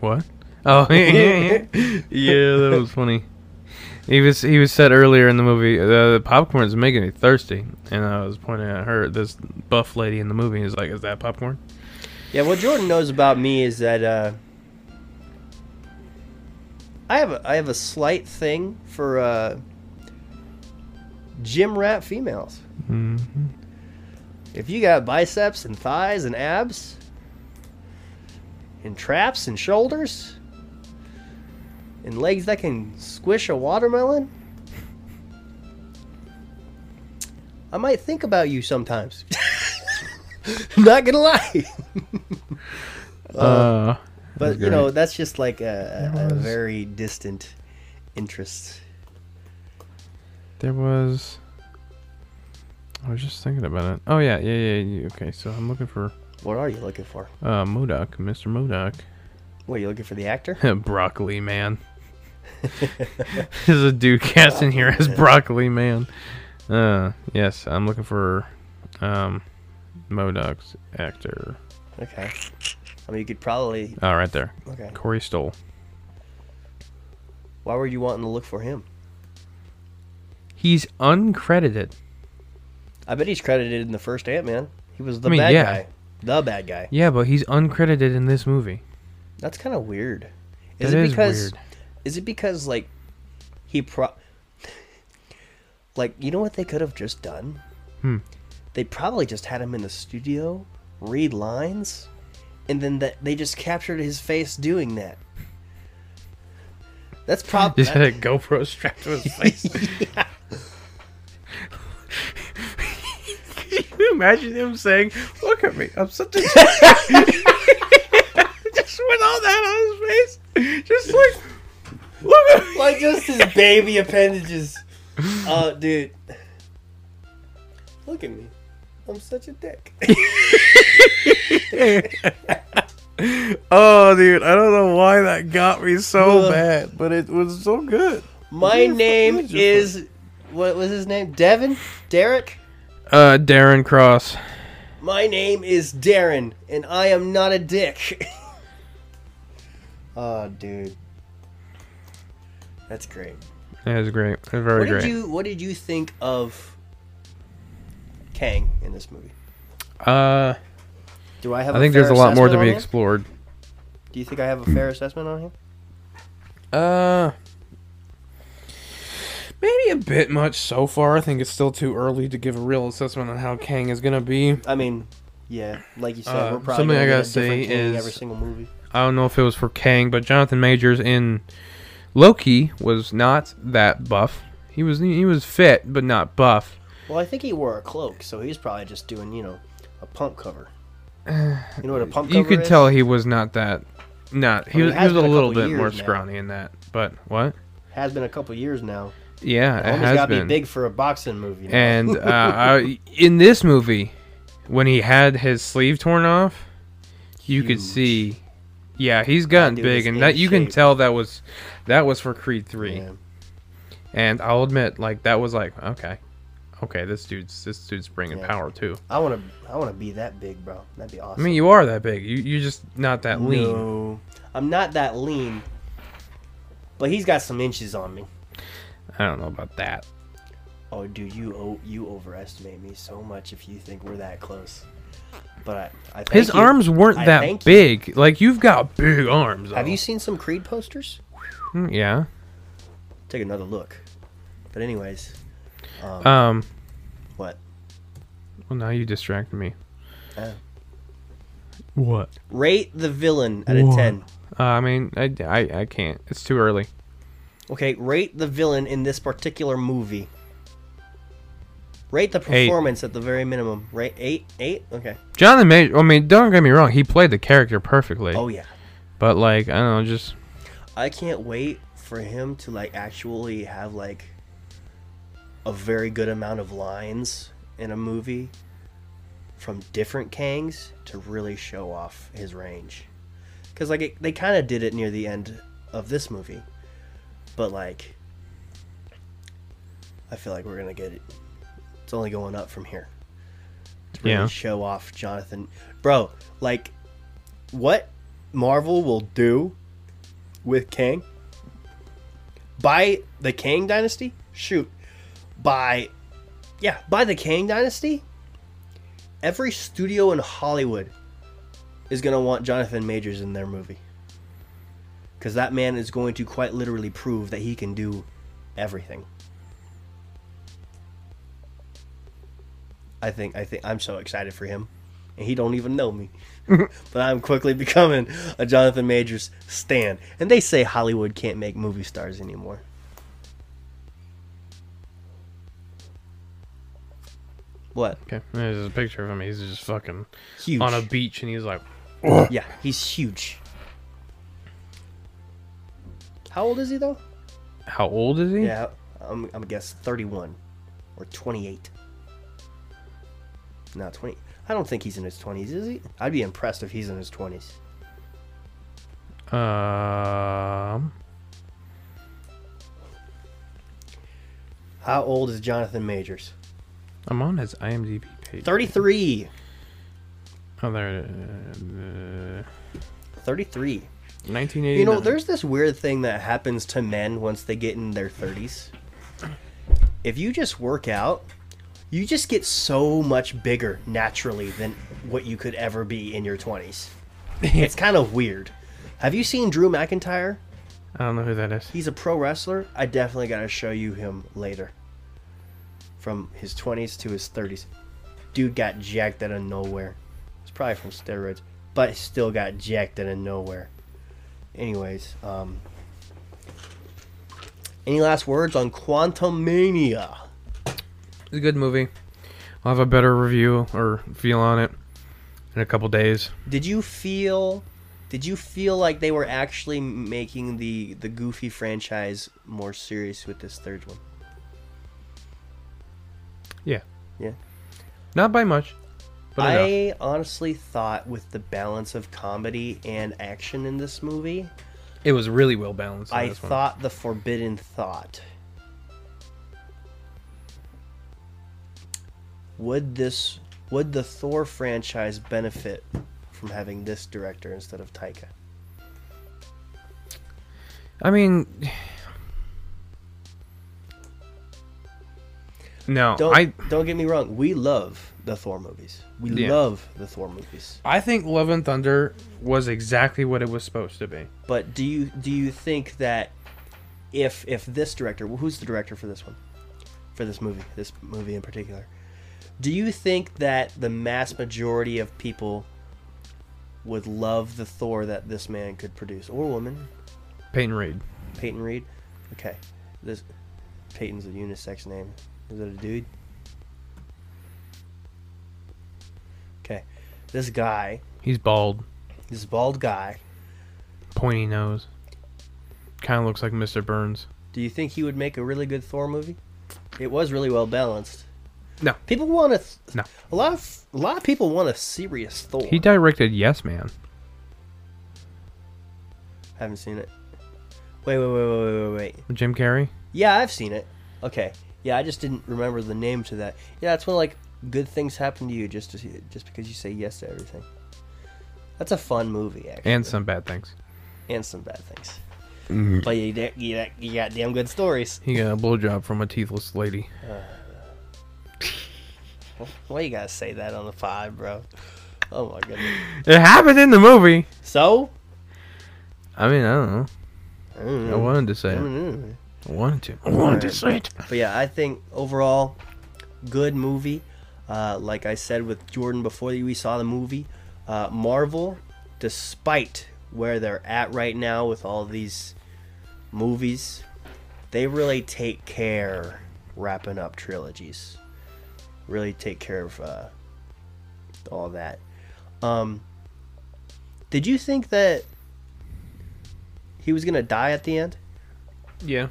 What? Oh, yeah, yeah, yeah. yeah, that was funny. He was he was said earlier in the movie, the, the popcorn is making me thirsty, and I was pointing at her. This buff lady in the movie is like, is that popcorn? Yeah. What Jordan knows about me is that uh, I have a I have a slight thing for uh, gym rat females. Mm-hmm. If you got biceps and thighs and abs and traps and shoulders and legs that can squish a watermelon, I might think about you sometimes. Not gonna lie. uh. uh. But, you know, that's just like a, a, a very distant interest. There was... I was just thinking about it. Oh, yeah, yeah, yeah, yeah. Okay, so I'm looking for... What are you looking for? Uh, MODOK, Mister MODOK. What, you looking for the actor? Broccoli Man. There's a dude cast in here as Broccoli Man. Uh, yes, I'm looking for um, MODOK's actor. Okay. I mean, you could probably... Oh, right there. Okay. Corey Stoll. Why were you wanting to look for him? He's uncredited. I bet he's credited in the first Ant-Man. He was the I mean, bad yeah. guy. The bad guy. Yeah, but he's uncredited in this movie. That's kind of weird. Is that it is because, weird. Is it because, like, he pro... like, you know what they could have just done? Hmm. They probably just had him in the studio, read lines... And then that they just captured his face doing that. That's probably... Just had a GoPro strapped to his face. Yeah. Can you imagine him saying, look at me, I'm such a... just with all that on his face. Just like... Look at me. Like just his baby appendages. Oh, dude. Look at me. I'm such a dick. Oh, dude, I don't know why that got me so Look, bad, but it was so good. My name is... Friend? What was his name? Devin? Derek? Uh, Darren Cross. My name is Darren, and I am not a dick. Oh, dude. That's great. That is great. That's very what did great. You, what did you think of... Kang in this movie? Uh, do I have? I think there's a lot more to be explored. Do you think I have a fair assessment on him? Uh, maybe a bit much so far. I think it's still too early to give a real assessment on how Kang is gonna be. I mean, yeah, like you said, uh, we're probably something I gotta say is every single movie. I don't know if it was for Kang, but Jonathan Majors in Loki was not that buff. He was he was fit, but not buff. Well, I think he wore a cloak, so he's probably just doing, you know, a pump cover. You know what a pump cover is? You could tell he was not that. Nah, he, I mean, was, he was a little bit more scrawny now. in that. But what? Has been a couple years now. Yeah, it has been. Almost got to be big for a boxing movie. Now. And uh, I, in this movie, when he had his sleeve torn off, you Huge. could see. Yeah, he's gotten yeah, dude, big, and that you shape. can tell that was that was for Creed three. Yeah. And I'll admit, like that was like okay, okay, this dude's this dude's bringing yeah. power too. I want to I want to be that big, bro. That'd be awesome. I mean, you are that big. You you're just not that no. lean. I'm not that lean. But he's got some inches on me. I don't know about that. Oh, dude, you you overestimate me so much if you think we're that close. But I, I his you. arms weren't I that big. You. Like you've got big arms. Have though. you seen some Creed posters? Yeah. Take another look. But anyways. Um. um what? Well, now you distracted me. Uh, what? Rate the villain at what? a ten. Uh, I mean, I, I I can't. It's too early. Okay, rate the villain in this particular movie. Rate the performance eight. at the very minimum. Rate eight, eight. Okay. Jonathan Majors. I mean, don't get me wrong. He played the character perfectly. Oh yeah. But like, I don't know, just. I can't wait for him to like actually have like a very good amount of lines in a movie from different Kangs to really show off his range. Because like it, they kind of did it near the end of this movie, but like, I feel like we're gonna get it. It's only going up from here. To really yeah. show off Jonathan, bro. Like, what Marvel will do with Kang? By the Kang Dynasty? Shoot, by yeah, by the Kang Dynasty. Every studio in Hollywood is going to want Jonathan Majors in their movie. Because that man is going to quite literally prove that he can do everything. I think, I think, I'm so excited for him. And he don't even know me. But I'm quickly becoming a Jonathan Majors stan. And they say Hollywood can't make movie stars anymore. What? Okay, there's a picture of him. He's just fucking huge. On a beach and he's like... Yeah, he's huge. How old is he, though? How old is he? Yeah, I'm, I'm going to guess thirty-one or twenty-eight. No, twenty. I don't think he's in his twenties, is he? I'd be impressed if he's in his twenties. Um. How old is Jonathan Majors? I'm on his IMDb page. thirty-three. Oh, there uh, thirty-three. nineteen eighty-nine. You know, there's this weird thing that happens to men once they get in their thirties. If you just work out, you just get so much bigger naturally than what you could ever be in your twenties. It's kind of weird. Have you seen Drew McIntyre? I don't know who that is. He's a pro wrestler. I definitely got to show you him later. From his twenties to his thirties. Dude got jacked out of nowhere. Probably from steroids, but still got jacked out of nowhere. Anyways, um, any last words on Quantumania? It's a good movie. I'll have a better review or feel on it in a couple days. Did you feel? Did you feel like they were actually making the the Goofy franchise more serious with this third one? Yeah. Yeah. Not by much. I honestly thought with the balance of comedy and action in this movie... It was really well balanced. I thought the forbidden thought. Would this... Would the Thor franchise benefit from having this director instead of Taika? I mean... No, don't, I don't get me wrong. We love the Thor movies. We yeah. love the Thor movies. I think Love and Thunder was exactly what it was supposed to be. But do you do you think that if if this director, well, who's the director for this one, for this movie, this movie in particular, do you think that the mass majority of people would love the Thor that this man could produce or woman? Peyton Reed. Peyton Reed. Okay, this Peyton's a unisex name. Is it a dude? Okay. this guy. He's bald. This bald guy. Pointy nose. Kind of looks like Mister Burns. Do you think he would make a really good Thor movie? It was really well balanced. No. People want a... Th- no. A lot, of, a lot of people want a serious Thor. He directed Yes Man. I haven't seen it. Wait, wait, wait, wait, wait, wait. Jim Carrey? Yeah, I've seen it. Okay. Yeah, I just didn't remember the name to that. Yeah, it's when, like, good things happen to you just to see, just because you say yes to everything. That's a fun movie, actually. And some bad things. And some bad things. Mm. But you, you, you got damn good stories. He got a blowjob from a teethless lady. Uh, why you gotta say that on the pod, bro? Oh, my goodness. It happened in the movie. So? I mean, I don't know. I, don't know. I wanted to say I it. I wanted to. I wanted right. to say it. But yeah, I think overall, good movie. Uh, like I said with Jordan before we saw the movie, uh, Marvel, despite where they're at right now with all these movies, they really take care wrapping up trilogies. Really take care of uh, all that. Um, did you think that he was going to die at the end? Yeah.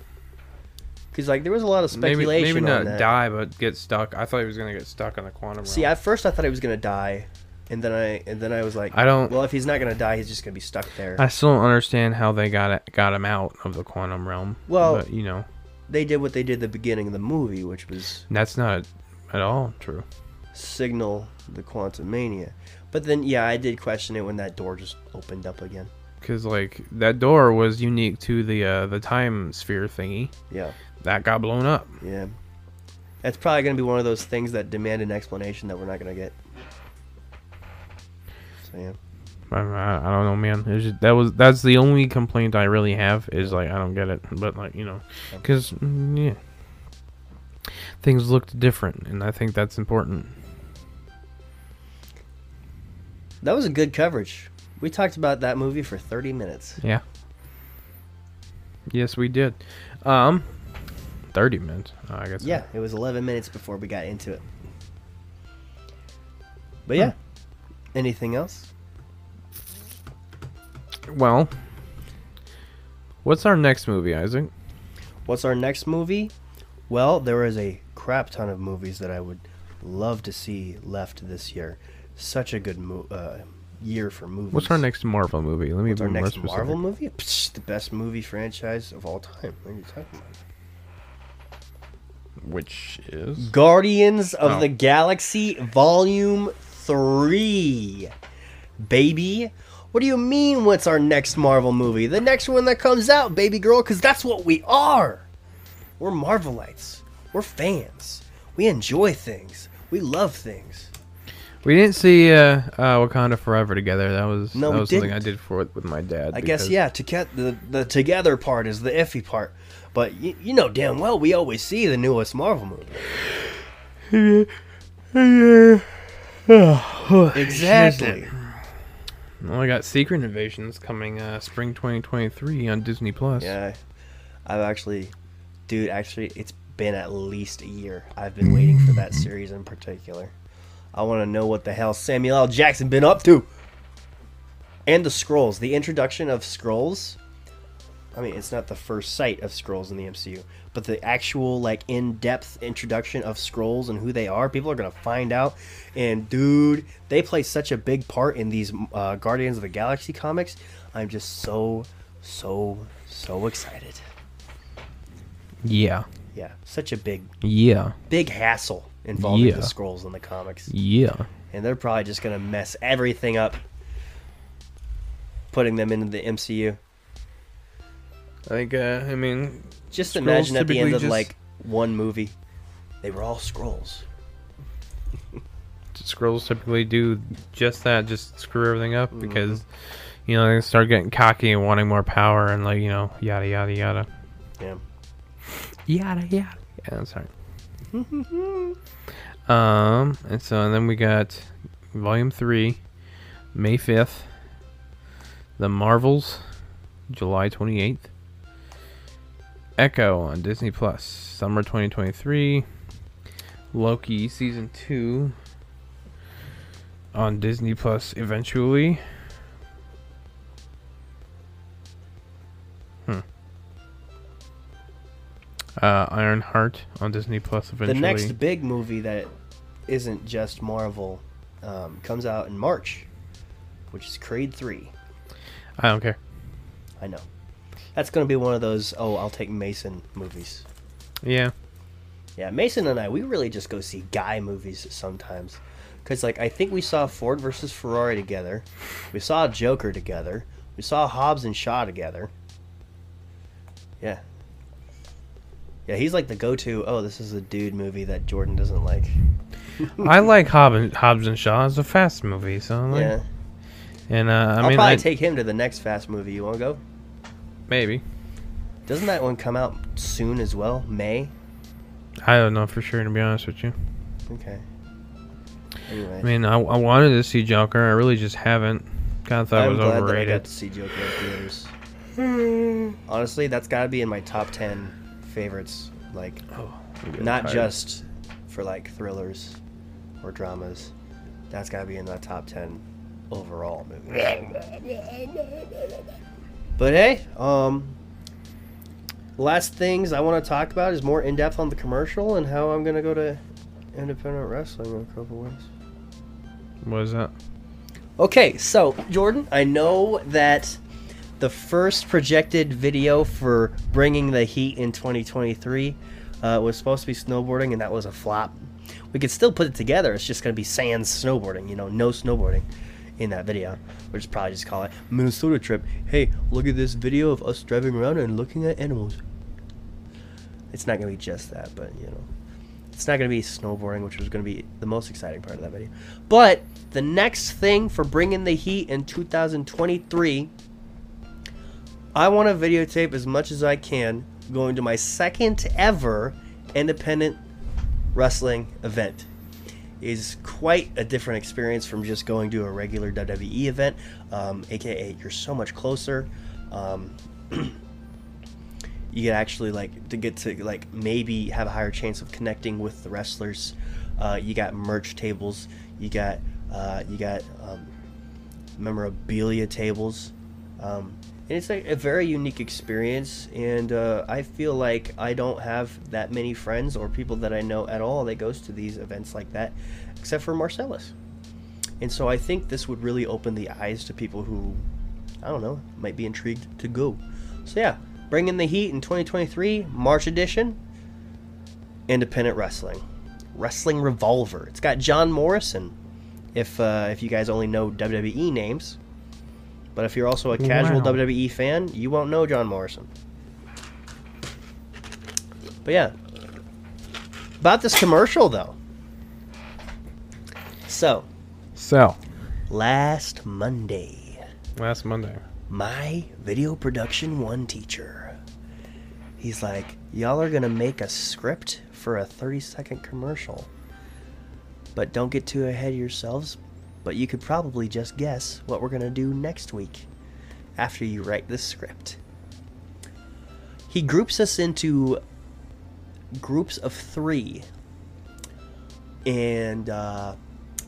Because, like, there was a lot of speculation Maybe, maybe not on that. Die, but get stuck. I thought he was going to get stuck on the quantum See, realm. See, at first I thought he was going to die, and then I and then I was like, I don't, well, if he's not going to die, he's just going to be stuck there. I still don't understand how they got it, got him out of the quantum realm. Well, but, you know. They did what they did at the beginning of the movie, which was... That's not at all true. Signal the Quantumania. But then, yeah, I did question it when that door just opened up again. Because, like, that door was unique to the uh, the time sphere thingy. Yeah. That got blown up. Yeah. That's probably going to be one of those things that demand an explanation that we're not going to get. So, yeah. I, I don't know, man. It was just, that was That's the only complaint I really have is, like, I don't get it. But, like, you know, because, yeah, things looked different, and I think that's important. That was a good coverage. We talked about that movie for thirty minutes. Yeah. Yes, we did. Um, thirty minutes. Oh, I guess. Yeah, so. It was eleven minutes before we got into it. But yeah. Huh. Anything else? Well, what's our next movie, Isaac? What's our next movie? Well, there is a crap ton of movies that I would love to see left this year. Such a good movie. Uh, year for movies. What's our next Marvel movie? Let me What's our next Marvel movie? Psh, the best movie franchise of all time. What are you talking about? Which is Guardians of oh. the Galaxy Volume three. Baby. What do you mean, what's our next Marvel movie? The next one that comes out, baby girl, because that's what we are. We're Marvelites. We're fans. We enjoy things. We love things. We didn't see uh, uh, Wakanda Forever together. That was no, that was didn't. something I did for with my dad. I guess yeah. To get the the together part is the iffy part, but y- you know damn well we always see the newest Marvel movie. Exactly. Well, I got Secret Invasions coming uh, spring twenty twenty-three on Disney Plus. Yeah, I've actually, dude, actually it's been at least a year. I've been waiting for that series in particular. I want to know what the hell Samuel L. Jackson been up to. And the Skrulls. The introduction of Skrulls. I mean, it's not the first sight of Skrulls in the M C U. But the actual, like, in-depth introduction of Skrulls and who they are. People are going to find out. And, dude, they play such a big part in these uh, Guardians of the Galaxy comics. I'm just so, so, so excited. Yeah. Yeah. Such a big... Yeah. Big hassle. Involving yeah. the Skrulls in the comics. Yeah. And they're probably just going to mess everything up. Putting them into the M C U. I think, uh, I mean... Just imagine at the end of, just... like, one movie, they were all Skrulls. Skrulls typically do just that, just screw everything up, mm-hmm. because, you know, they start getting cocky and wanting more power and, like, you know, yada, yada, yada. Yeah. Yada, yada. Yeah, I'm sorry. um and so and then we got volume three May fifth, The Marvels July twenty-eighth, Echo on Disney Plus summer twenty twenty-three, Loki season two on Disney Plus eventually. Hmm. Uh, Ironheart on Disney Plus eventually. The next big movie that isn't just Marvel um, comes out in March, which is Creed three. I don't care. I know. That's going to be one of those, oh, I'll take Mason movies. Yeah. Yeah, Mason and I, we really just go see guy movies sometimes. Because, like, I think we saw Ford versus Ferrari together. We saw Joker together. We saw Hobbs and Shaw together. Yeah. Yeah, he's like the go-to, oh, this is a dude movie that Jordan doesn't like. I like Hob and, Hobbs and Shaw. It's a fast movie, so like, yeah. And uh, I I'll mean, probably I, take him to the next fast movie. You want to go? Maybe. Doesn't that one come out soon as well? May? I don't know for sure, to be honest with you. Okay. Anyway. I mean, I, I wanted to see Joker. I really just haven't. Kind of thought I'm it was glad overrated. That I got to see Joker in theaters. Mm. Honestly, that's got to be in my top ten favorites. Like, oh, not tired. Just for like thrillers or dramas. That's got to be in the top ten overall movies. But hey, um. last things I want to talk about is more in depth on the commercial and how I'm gonna go to independent wrestling in a couple ways. What is that? Okay, so Jordan, I know that the first projected video for Bringing the Heat in twenty twenty-three uh, was supposed to be snowboarding, and that was a flop. We could still put it together. It's just gonna be sans snowboarding, you know, no snowboarding in that video. We'll just probably just call it Minnesota trip. Hey, look at this video of us driving around and looking at animals. It's not gonna be just that, but you know, it's not gonna be snowboarding, which was gonna be the most exciting part of that video. But the next thing for Bringing the Heat in two thousand twenty-three, I want to videotape as much as I can going to my second ever independent wrestling event. Is quite a different experience from just going to a regular W W E event, um, aka you're so much closer. Um, you get actually like to get to like maybe have a higher chance of connecting with the wrestlers. Uh, you got merch tables, you got uh, you got um, memorabilia tables, um, and it's like a very unique experience. And uh, I feel like I don't have that many friends or people that I know at all that goes to these events like that, except for Marcellus. And so I think this would really open the eyes to people who, I don't know, might be intrigued to go. So yeah, Bringing the Heat in twenty twenty-three, March edition, independent wrestling. Wrestling Revolver. It's got John Morrison, if uh, if you guys only know W W E names. But if you're also a casual wow. W W E fan, you won't know John Morrison. But yeah. About this commercial, though. So. So. Last Monday. Last Monday. My video production one teacher. He's like, y'all are going to make a script for a thirty-second commercial. But don't get too ahead of yourselves. But you could probably just guess what we're going to do next week after you write this script. He groups us into groups of three. And uh,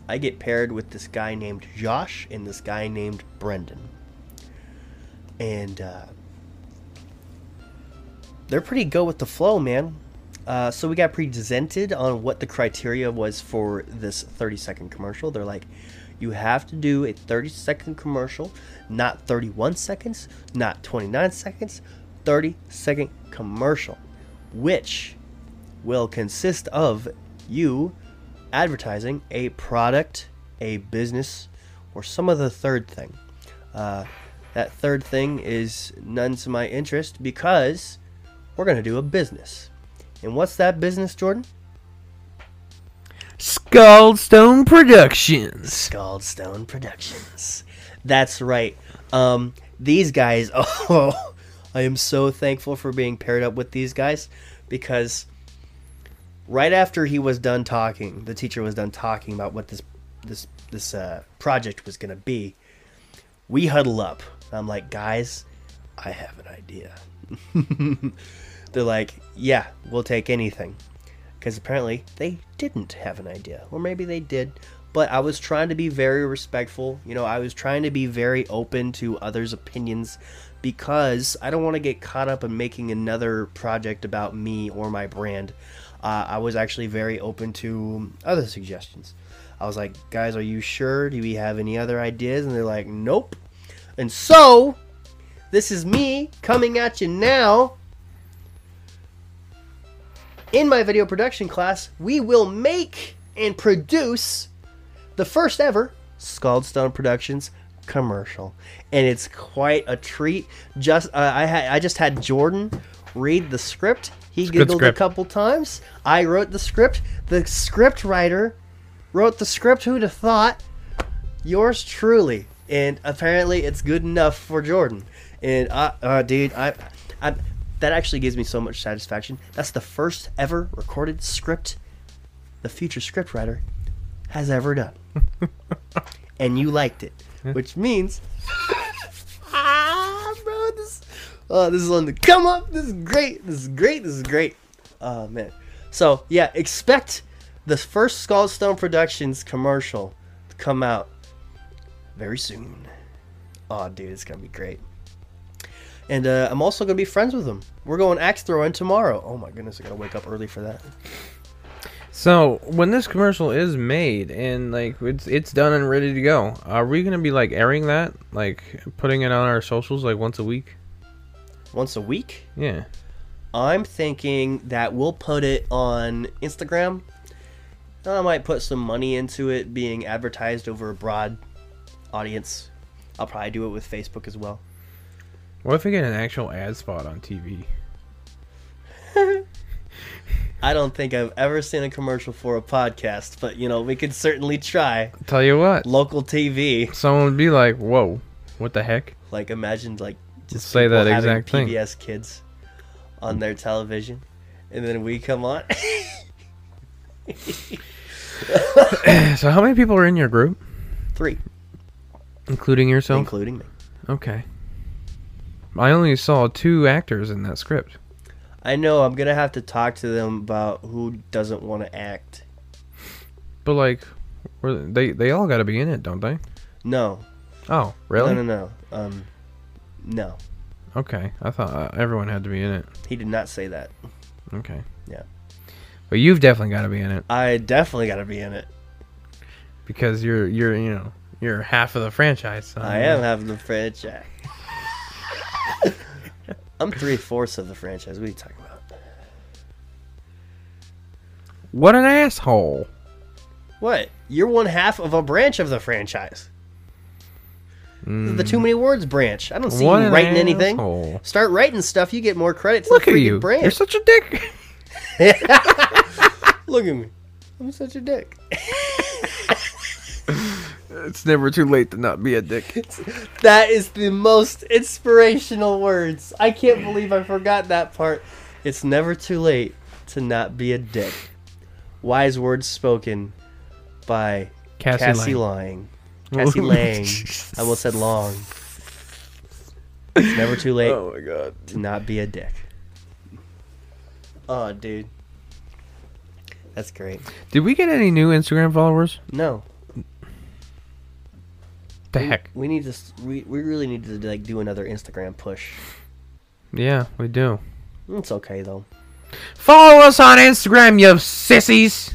I get paired with this guy named Josh and this guy named Brendan. And uh, they're pretty go with the flow, man. Uh, so we got presented on what the criteria was for this thirty-second commercial. They're like, you have to do a thirty-second commercial, not thirty-one seconds, not twenty-nine seconds, thirty-second commercial, which will consist of you advertising a product, a business, or some other third thing. Uh, that third thing is none to my interest because we're going to do a business. And what's that business, Jordan? Scaldstone Productions. Scaldstone Productions. That's right. Um, these guys, oh, I am so thankful for being paired up with these guys because right after he was done talking, the teacher was done talking about what this this this uh, project was going to be, we huddle up. I'm like, guys, I have an idea. They're like, yeah, we'll take anything. Because apparently they didn't have an idea. Or maybe they did, but I was trying to be very respectful. You know, I was trying to be very open to others' opinions because I don't want to get caught up in making another project about me or my brand. Uh, I was actually very open to other suggestions. I was like, guys, are you sure? Do we have any other ideas? And they're like, nope. And so, this is me coming at you now. In my video production class, we will make and produce the first ever Scaldstone Productions commercial. And it's quite a treat. Just uh, I, had, I just had Jordan read the script. He giggled a couple times. I wrote the script. The script writer wrote the script. Who'd have thought? Yours truly. And apparently it's good enough for Jordan. And I, uh, dude, I, I, that actually gives me so much satisfaction. That's the first ever recorded script the future script writer has ever done. And you liked it, which means, ah, bro, this, oh, this is on the come up. This is great. This is great. This is great. Oh man. So yeah, expect the first Scaldstone Productions commercial to come out very soon. Oh, dude, it's going to be great. And uh, I'm also going to be friends with them. We're going axe throwing tomorrow. Oh, my goodness, I got to wake up early for that. So, when this commercial is made and, like, it's it's done and ready to go, are we going to be, like, airing that? Like, putting it on our socials, like, once a week? Once a week? Yeah. I'm thinking that we'll put it on Instagram. I might put some money into it being advertised over a broad audience. I'll probably do it with Facebook as well. What if we get an actual ad spot on T V? I don't think I've ever seen a commercial for a podcast, but you know, we could certainly try. Tell you what, local T V. Someone would be like, "Whoa, what the heck?" Like, imagine like just say that exact thing. P B S Kids on their television, and then we come on. So, how many people are in your group? Three, including yourself, including me. Okay. I only saw two actors in that script. I know. I'm going to have to talk to them about who doesn't want to act. But, like, they they all got to be in it, don't they? No. Oh, really? No, no, no. Um, no. Okay. I thought everyone had to be in it. He did not say that. Okay. Yeah. But you've definitely got to be in it. I definitely got to be in it. Because you're, you're you know, you're half of the franchise. So I am half of the franchise. I'm three-fourths of the franchise. What are you talking about? What an asshole. What? You're one half of a branch of the franchise. Mm. The Too Many Words branch. I don't see what you writing asshole. Anything. Start writing stuff, you get more credit. Look at you. Branch. You're such a dick. Look at me. I'm such a dick. It's never too late to not be a dick. It's, that is the most inspirational words. I can't believe I forgot that part. It's never too late to not be a dick. Wise words spoken by Cassie, Cassie Lang. Lang. Cassie Lang. I almost said long. It's never too late oh my God. to not be a dick. Oh, dude. That's great. Did we get any new Instagram followers? No. The heck? We, we need to. We, we really need to like do another Instagram push. Yeah, we do. It's okay though. Follow us on Instagram, you sissies.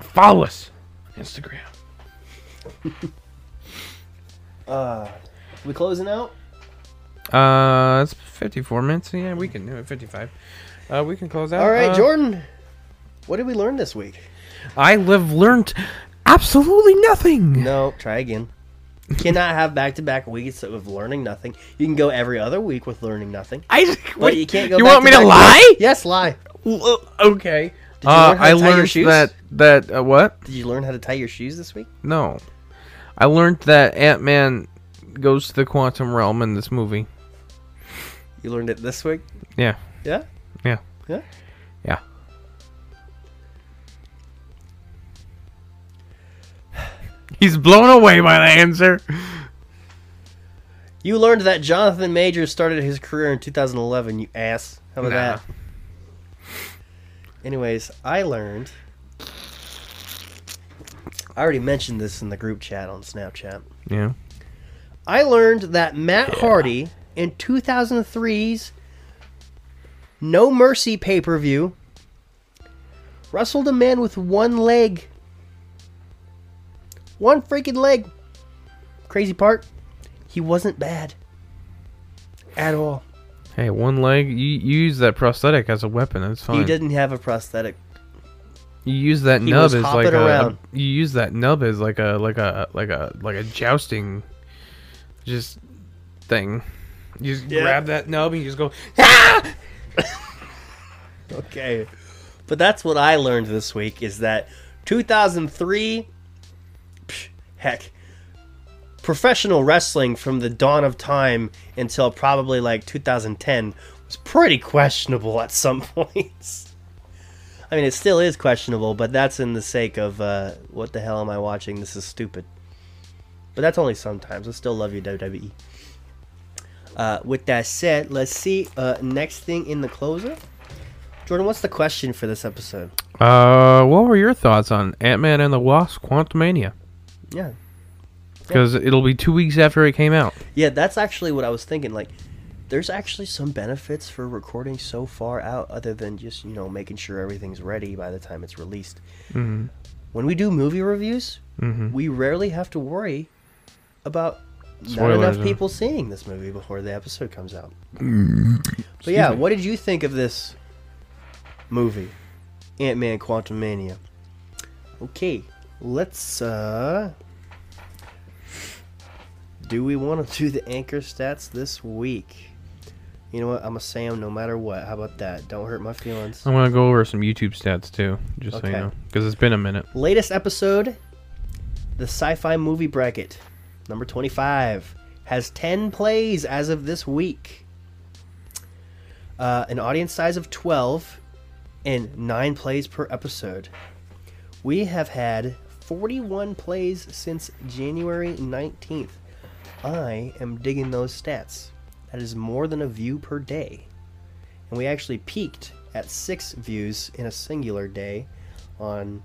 Follow us on Instagram. uh, we closing out? Uh, it's fifty-four minutes. Yeah, we can do it. fifty-five. Uh, we can close out. All right, uh, Jordan. What did we learn this week? I have learned absolutely nothing. No, try again. You cannot have back-to-back weeks with learning nothing. You can go every other week with learning nothing. I just, but wait, you can't go. You back want to me to lie? Weeks. Yes, lie. Well, okay. Did you uh, learn how to I tie learned your shoes? that that uh, what? Did you learn how to tie your shoes this week? No, I learned that Ant-Man goes to the quantum realm in this movie. You learned it this week? Yeah. Yeah. Yeah. Yeah. Yeah. He's blown away by the answer. You learned that Jonathan Majors started his career in two thousand eleven, you ass. How about nah. that? Anyways, I learned... I already mentioned this in the group chat on Snapchat. Yeah. I learned that Matt yeah. Hardy, in two thousand three's No Mercy pay-per-view, wrestled a man with one leg. One freaking leg. Crazy part, he wasn't bad. At all. Hey, one leg, you, you use that prosthetic as a weapon, that's fine. He didn't have a prosthetic. You use that he nub as like a, a you use that nub as like a like a like a like a jousting just thing. You just yeah. grab that nub and you just go ah! Okay. But that's what I learned this week, is that two thousand three psh, heck, professional wrestling from the dawn of time until probably like two thousand ten was pretty questionable at some points. I mean, it still is questionable, but that's in the sake of uh, what the hell am I watching? This is stupid. But that's only sometimes. I still love you, W W E. Uh, with that said, let's see uh, next thing in the closer. Jordan, what's the question for this episode? Uh, what were your thoughts on Ant-Man and the Wasp Quantumania? Yeah. Because yeah. it'll be two weeks after it came out. Yeah, that's actually what I was thinking. Like, there's actually some benefits for recording so far out other than just, you know, making sure everything's ready by the time it's released. Mm-hmm. When we do movie reviews, mm-hmm. we rarely have to worry about Spoilers, not enough people seeing this movie before the episode comes out. But yeah, what did you think of this movie, Ant-Man Quantumania? Okay, let's uh do we want to do the anchor stats this week? You know what, I'm gonna say them no matter what. How about that? Don't hurt my feelings. I'm gonna go over some YouTube stats too, just okay. so you know, because it's been a minute. Latest episode, the sci-fi movie bracket number twenty-five has ten plays as of this week, uh, an audience size of twelve, and nine plays per episode. We have had forty-one plays since January nineteenth. I am digging those stats. That is more than a view per day. And we actually peaked at six views in a singular day on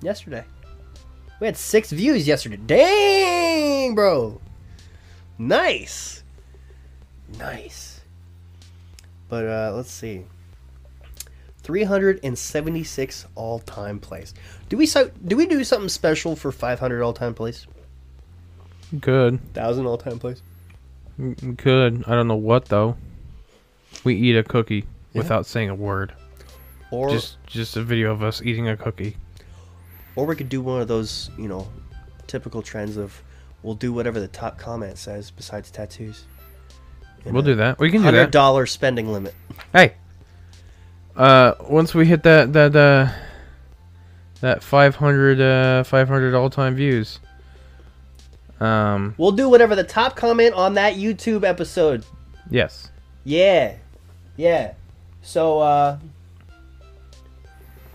yesterday. We had six views yesterday. Dang, bro. Nice. Nice. But uh, let's see. three hundred seventy-six all-time plays. Do we so, do we do something special for five hundred all-time plays? Good. one thousand all-time plays? Good. I don't know what, though. We eat a cookie yeah. without saying a word. Or just, just a video of us eating a cookie. Or we could do one of those, you know, typical trends of we'll do whatever the top comment says besides tattoos. And we'll do that. We can do that. one hundred dollars spending limit. Hey. Uh, once we hit that that uh, that five hundred all-time views, um, we'll do whatever the top comment on that YouTube episode. Yes. Yeah. Yeah. So, uh,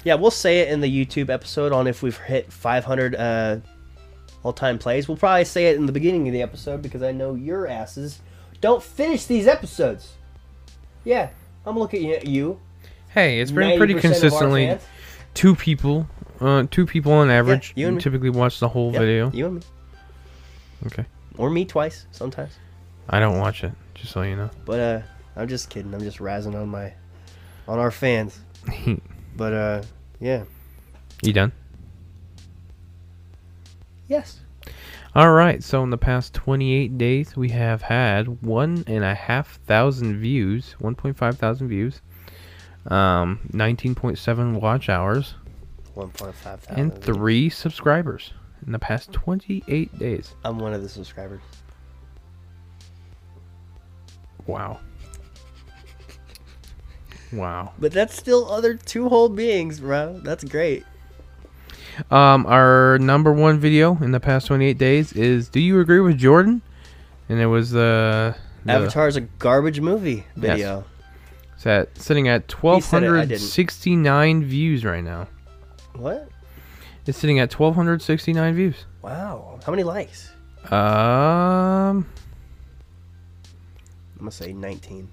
yeah, we'll say it in the YouTube episode on if we've hit five hundred uh, all-time plays. We'll probably say it in the beginning of the episode because I know your asses don't finish these episodes. Yeah, I'm looking at you. Hey, it's been pretty consistently two people, uh, two people on average. Yeah, you and typically me. Watch the whole yep, video. You and me. Okay. Or me twice sometimes. I don't watch it, just so you know. But uh, I'm just kidding. I'm just razzing on my, on our fans. But uh, yeah. You done? Yes. All right. So in the past twenty-eight days, we have had one and a half thousand views, one point five thousand views. Um, nineteen point seven watch hours, one point five thousand, and three subscribers in the past twenty-eight days. I'm one of the subscribers. Wow. Wow. But that's still other two whole beings, bro. That's great. Um, our number one video in the past twenty-eight days is "Do You Agree with Jordan?" and it was uh, the Avatar's a garbage movie video. Yes. It's at, sitting at one thousand two hundred sixty-nine views right now. What? It's sitting at one thousand two hundred sixty-nine views. Wow. How many likes? Um, I'm going to say nineteen.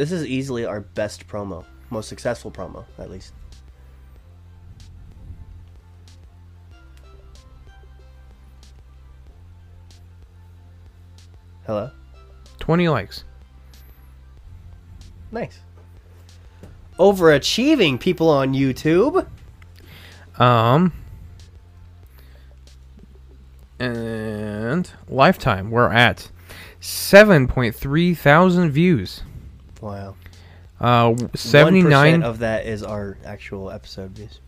This is easily our best promo, most successful promo, at least. Hello? twenty likes. Nice. Overachieving, people on YouTube. Um, and Lifetime, we're at seven point three thousand views. Wow. Uh, seventy-nine percent of that is our actual episode views.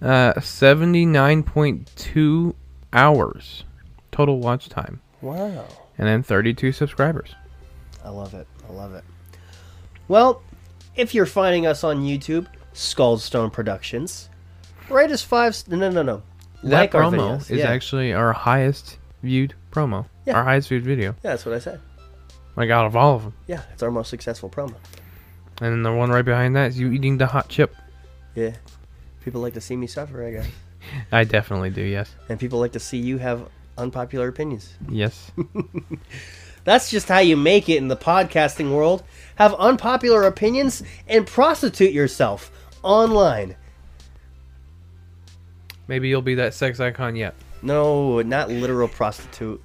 Uh, seventy-nine point two hours total watch time. Wow. And then thirty-two subscribers. I love it. I love it. Well, if you're finding us on YouTube, Scaldstone Productions, rate us five... No, no, no. Like that our promo videos. Is yeah. actually our highest viewed promo. Yeah. Our highest viewed video. Yeah, that's what I said. Like, out of all of them. Yeah, it's our most successful promo. And then the one right behind that is you eating the hot chip. Yeah. People like to see me suffer, I guess. I definitely do, yes. And people like to see you have unpopular opinions. Yes. That's just how you make it in the podcasting world. Have unpopular opinions and prostitute yourself online. Maybe you'll be that sex icon yet. No, not literal prostitute.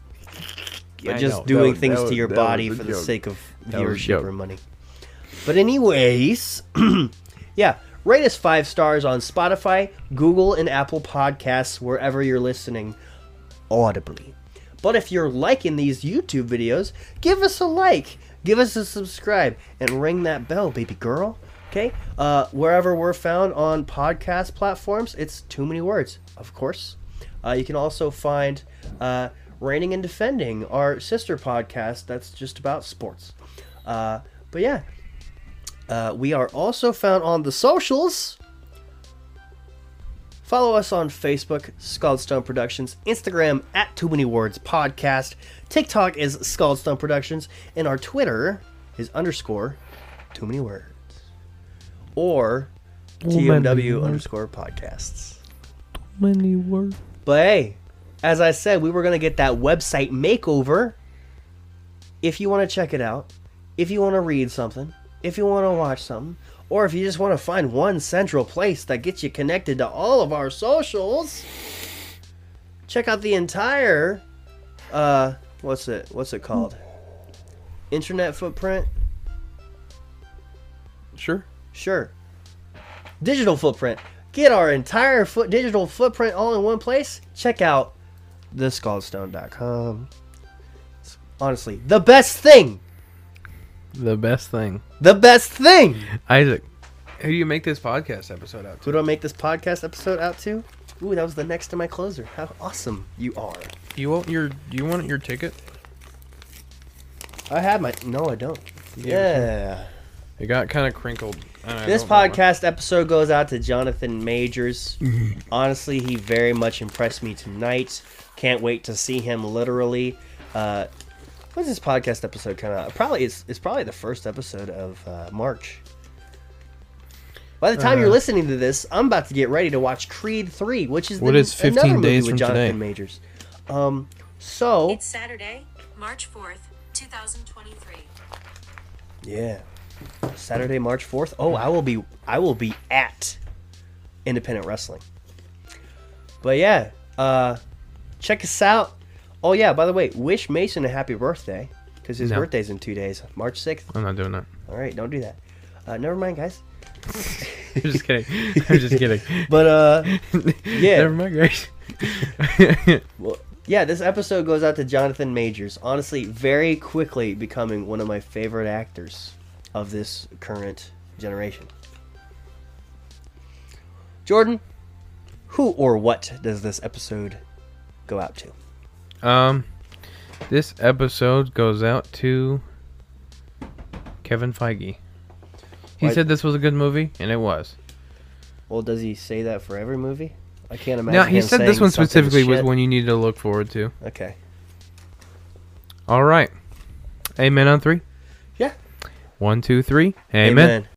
But just doing things to your body for the sake of viewership or money. But anyways, yeah, rate us five stars on Spotify, Google, and Apple Podcasts, wherever you're listening audibly. But if you're liking these YouTube videos, give us a like, give us a subscribe, and ring that bell, baby girl. Okay? Uh, wherever we're found on podcast platforms, it's Too Many Words, of course. Uh, you can also find... Uh, Reigning and Defending, our sister podcast that's just about sports. Uh, but yeah, uh, we are also found on the socials. Follow us on Facebook, Scaldstone Productions, Instagram, at Too Many Words Podcast, TikTok is Scaldstone Productions, and our Twitter is underscore Too Many Words. Or T M W underscore podcasts. Too Many Words. But hey, as I said, we were going to get that website makeover. If you want to check it out, if you want to read something, if you want to watch something, or if you just want to find one central place that gets you connected to all of our socials, check out the entire, uh, what's it, what's it called? Internet footprint? Sure. Sure. Digital footprint. Get our entire foot digital footprint all in one place. Check out the scaldstone dot com. It's honestly the best thing. The best thing. The best thing. Isaac, who do you make this podcast episode out to? Who do I make this podcast episode out to? Ooh, that was the next to my closer. How awesome you are. You want your you want your ticket? I have my no, I don't. Yeah. It got kind of crinkled. This podcast episode goes out to Jonathan Majors. Honestly, he very much impressed me tonight. Can't wait to see him literally. Uh, when's this podcast episode come out? Probably it's, it's probably the first episode of uh, March. By the time uh, you're listening to this, I'm about to get ready to watch Creed three, which is, what the, is fifteen another days movie with Jonathan today? Majors. Um, so it's Saturday, March fourth, two thousand twenty-three. Yeah. Saturday, March fourth. Oh, I will be I will be at Independent Wrestling. But yeah, uh, check us out. Oh yeah, by the way, wish Mason a happy birthday, because his no. birthday's in two days, March sixth. I'm not doing that. All right, don't do that. Uh, never mind, guys. I'm just kidding. I'm just kidding. But uh, yeah. Never mind, guys. Well, yeah, this episode goes out to Jonathan Majors. Honestly, very quickly becoming one of my favorite actors of this current generation. Jordan, who or what does this episode go out to? Um, this episode goes out to Kevin Feige. He Why? said this was a good movie, and it was. Well, does he say that for every movie? I can't imagine. No, he him said this one specifically was one you needed to look forward to. Okay. All right. Amen on three. One, two, three. Amen. Amen.